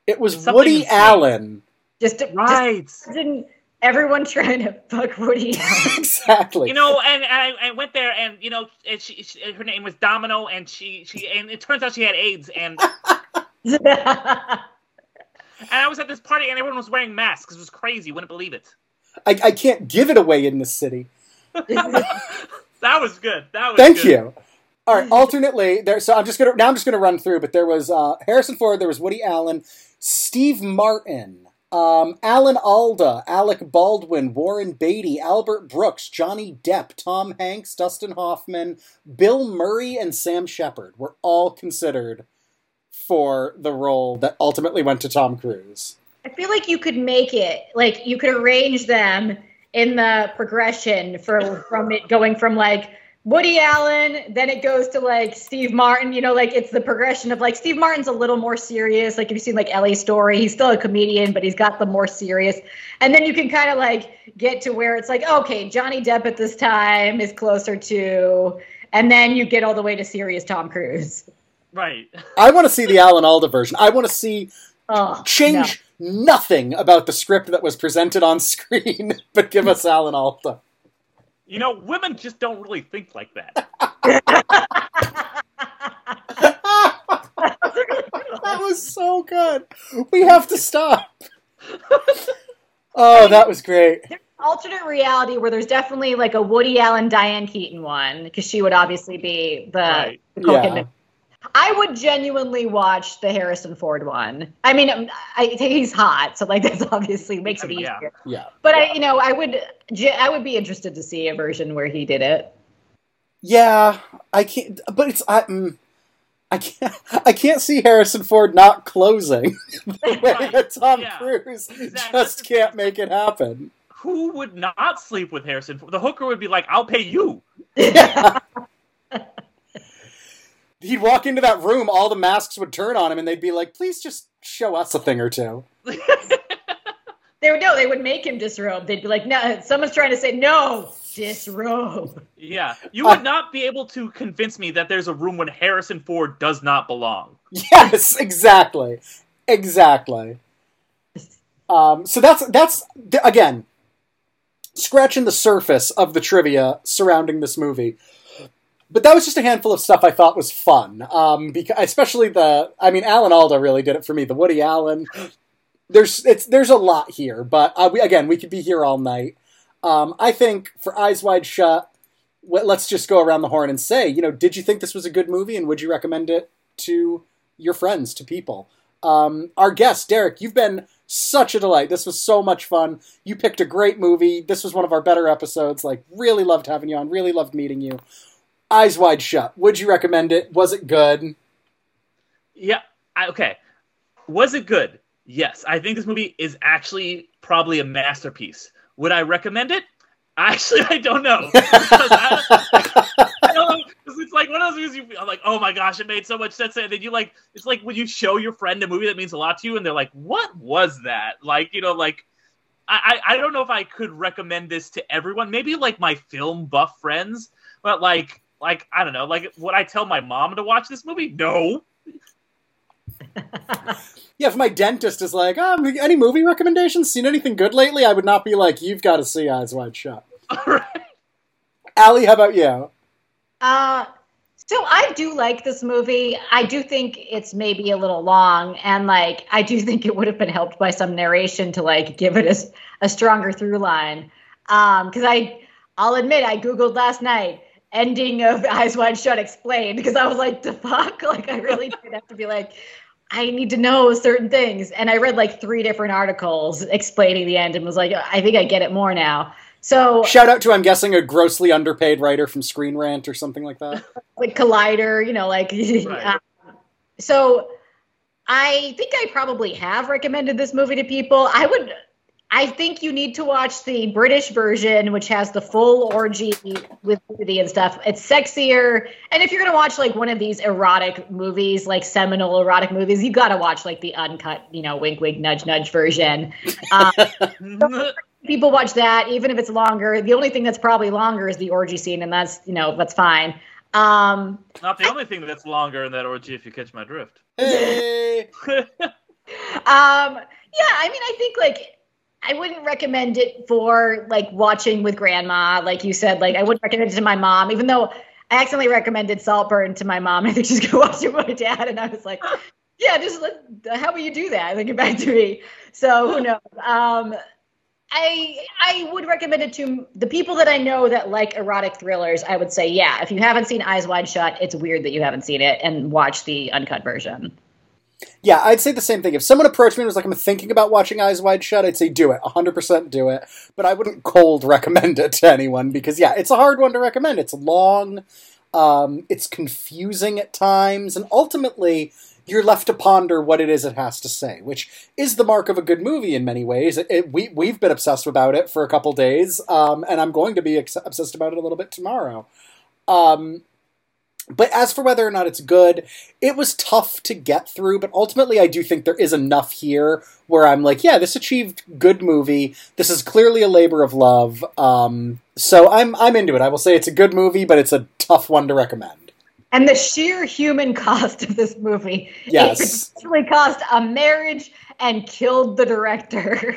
It was Woody Allen. Just didn't everyone trying to fuck Woody Allen? Exactly. You know, and I went there, and you know, and she her name was Domino, and she and it turns out she had AIDS, and and I was at this party, and everyone was wearing masks. It was crazy. Wouldn't believe it. I can't give it away in this city. That was good. Thank you. All right. Alternately, there. So I'm just gonna run through. But there was Harrison Ford. There was Woody Allen, Steve Martin, Alan Alda, Alec Baldwin, Warren Beatty, Albert Brooks, Johnny Depp, Tom Hanks, Dustin Hoffman, Bill Murray, and Sam Shepard were all considered for the role that ultimately went to Tom Cruise. I feel like you could make it. Like you could arrange them in the progression from it going from like Woody Allen, then it goes to like Steve Martin, you know, like it's the progression of like Steve Martin's a little more serious. Like if you've seen like LA Story, he's still a comedian, but he's got the more serious. And then you can kind of like get to where it's like, okay, Johnny Depp at this time is closer to, and then you get all the way to serious Tom Cruise. Right. I want to see the Alan Alda version. I want to see change. No. Nothing about the script that was presented on screen, but give us Alan Alda. You know, women just don't really think like that. That was so good. We have to stop. Oh, that was great. There's an alternate reality where there's definitely like a Woody Allen, Diane Keaton one, because she would obviously be the right. Nicole Kidman. I would genuinely watch the Harrison Ford one. I mean, he's hot, so like that's obviously makes it easier. Yeah. But yeah. I would be interested to see a version where he did it. Yeah, I can't. But it's I can't see Harrison Ford not closing. The way that Tom Cruise just can't make it happen. Who would not sleep with Harrison Ford? The hooker would be like, "I'll pay you." Yeah. He'd walk into that room, all the masks would turn on him, and they'd be like, "Please just show us a thing or two." They would make him disrobe. They'd be like, "No, someone's trying to say no, disrobe." Yeah, you would not be able to convince me that there's a room when Harrison Ford does not belong. Yes, exactly, exactly. So that's again scratching the surface of the trivia surrounding this movie. But that was just a handful of stuff I thought was fun, because especially Alan Alda really did it for me. The Woody Allen, there's a lot here, but we could be here all night. I think for Eyes Wide Shut, let's just go around the horn and say, did you think this was a good movie, and would you recommend it to your friends, to people? Our guest, Derick, you've been such a delight. This was so much fun. You picked a great movie. This was one of our better episodes. Like, really loved having you on. Really loved meeting you. Eyes Wide Shut. Would you recommend it? Was it good? Yeah. Okay. Was it good? Yes. I think this movie is actually probably a masterpiece. Would I recommend it? Actually, I don't know. It's like one of those movies I'm like, oh my gosh, it made so much sense. And then it's like when you show your friend a movie that means a lot to you and they're like, what was that? Like, I don't know if I could recommend this to everyone. Maybe like my film buff friends, but like I don't know, like would I tell my mom to watch this movie? No. Yeah, if my dentist is like, any movie recommendations? Seen anything good lately? I would not be like, you've got to see Eyes Wide Shut. All right. Allie, how about you? So I do like this movie. I do think it's maybe a little long, and like I do think it would have been helped by some narration to like give it a stronger through line. Because I'll admit, I Googled last night, ending of Eyes Wide Shut explained, because I was like, the fuck? Like, I really did have to be like, I need to know certain things. And I read like 3 different articles explaining the end and was like, I think I get it more now. So shout out to, I'm guessing, a grossly underpaid writer from Screen Rant or something like that. Like Collider, right. So I think I probably have recommended this movie to people. I think you need to watch the British version, which has the full orgy with nudity and stuff. It's sexier. And if you're going to watch like one of these erotic movies, like seminal erotic movies, you got to watch like the uncut, wink, wink, nudge, nudge version. People watch that, even if it's longer. The only thing that's probably longer is the orgy scene, and that's, that's fine. Not the only thing that's longer in that orgy, if you catch my drift. Hey. I think like, I wouldn't recommend it for like watching with grandma. Like you said, like I wouldn't recommend it to my mom, even though I accidentally recommended Saltburn to my mom. I think she's going to watch it with my dad. And I was like, yeah, how will you do that? Like, get back to me. So who knows? I would recommend it to the people that I know that like erotic thrillers. I would say, yeah, if you haven't seen Eyes Wide Shut, it's weird that you haven't seen it, and watch the uncut version. Yeah, I'd say the same thing. If someone approached me and was like, I'm thinking about watching Eyes Wide Shut, I'd say do it. 100% do it. But I wouldn't cold recommend it to anyone because, yeah, it's a hard one to recommend. It's long. It's confusing at times. And ultimately, you're left to ponder what it is it has to say, which is the mark of a good movie in many ways. We've been obsessed about it for a couple days, and I'm going to be obsessed about it a little bit tomorrow. But as for whether or not it's good, it was tough to get through, but ultimately I do think there is enough here where I'm like, yeah, this achieved good movie. This is clearly a labor of love. So I'm into it. I will say it's a good movie, but it's a tough one to recommend. And the sheer human cost of this movie. Yes. It potentially cost a marriage and killed the director.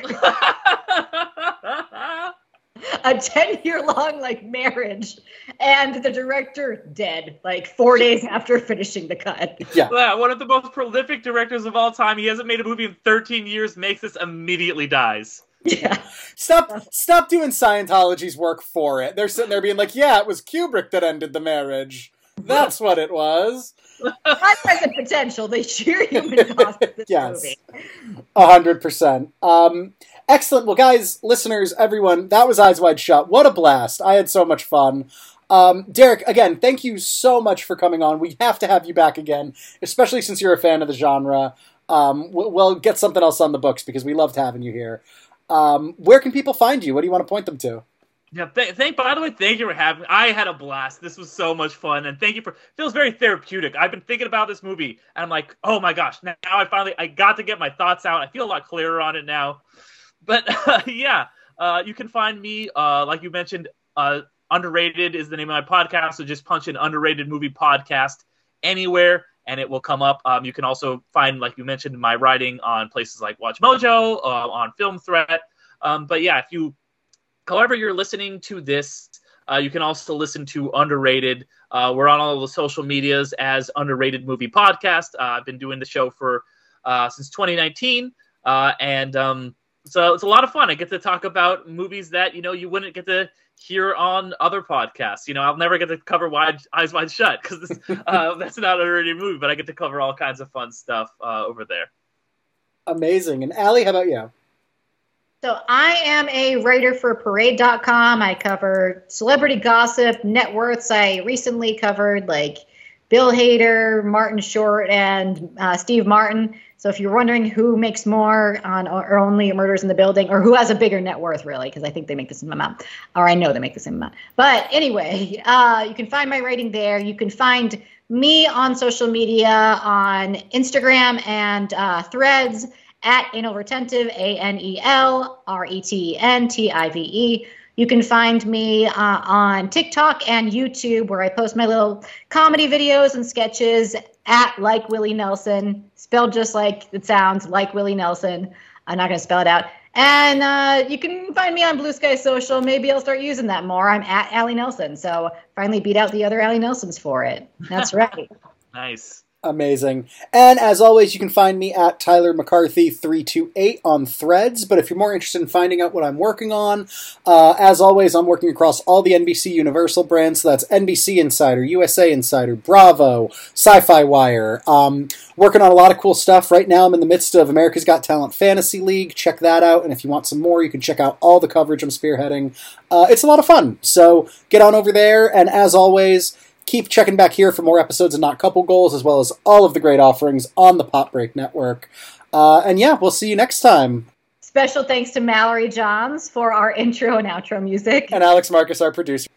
a 10-year-long like marriage, and the director dead like 4 days after finishing the cut. Yeah. Yeah, one of the most prolific directors of all time. He hasn't made a movie in 13 years. Makes this, immediately dies. Yeah. Stop doing Scientology's work for it. They're sitting there being like, yeah, it was Kubrick that ended the marriage. That's what it was. Not present potential. The sheer human cost of this movie. 100%. Excellent. Well, guys, listeners, everyone, that was Eyes Wide Shut. What a blast. I had so much fun. Derick, again, thank you so much for coming on. We have to have you back again, especially since you're a fan of the genre. We'll get something else on the books because we loved having you here. Where can people find you? What do you want to point them to? Yeah, by the way, thank you for having me. I had a blast. This was so much fun, and thank you for. Feels very therapeutic. I've been thinking about this movie, and I'm like, oh my gosh, now I got to get my thoughts out. I feel a lot clearer on it now. But you can find me, like you mentioned, Underrated is the name of my podcast. So just punch in Underrated Movie Podcast anywhere, and it will come up. You can also find, like you mentioned, my writing on places like WatchMojo, on Film Threat. But yeah, if you. However you're listening to this, you can also listen to Underrated. We're on all the social medias as Underrated Movie Podcast. I've been doing the show for since 2019, so it's a lot of fun. I get to talk about movies that you wouldn't get to hear on other podcasts. I'll never get to cover Eyes Wide Shut because that's not an Underrated movie, but I get to cover all kinds of fun stuff over there. Amazing. And Allie, how about you? So I am a writer for Parade.com. I cover celebrity gossip, net worths. I recently covered like Bill Hader, Martin Short, and Steve Martin. So if you're wondering who makes more on or only Murders in the Building, or who has a bigger net worth, really, because I think they make the same amount, or I know they make the same amount. But anyway, you can find my writing there. You can find me on social media on Instagram and Threads. At Anal Retentive, ANELRETENTIVE. You can find me on TikTok and YouTube, where I post my little comedy videos and sketches at Like Willie Nelson, spelled just like it sounds, Like Willie Nelson. I'm not going to spell it out. And you can find me on Blue Sky Social. Maybe I'll start using that more. I'm at Allie Nelson. So finally beat out the other Allie Nelsons for it. That's right. Nice. Amazing. And as always, you can find me at Tyler McCarthy 328 on Threads. But if you're more interested in finding out what I'm working on, as always, I'm working across all the NBC Universal brands. So that's NBC Insider, USA Insider, Bravo, Sci-Fi Wire. Working on a lot of cool stuff. Right now, I'm in the midst of America's Got Talent Fantasy League. Check that out. And if you want some more, you can check out all the coverage I'm spearheading. It's a lot of fun. So get on over there. And as always, keep checking back here for more episodes of Not Couple Goals, as well as all of the great offerings on the Pop Break Network. And yeah, we'll see you next time. Special thanks to Mallory Johns for our intro and outro music. And Alex Marcus, our producer.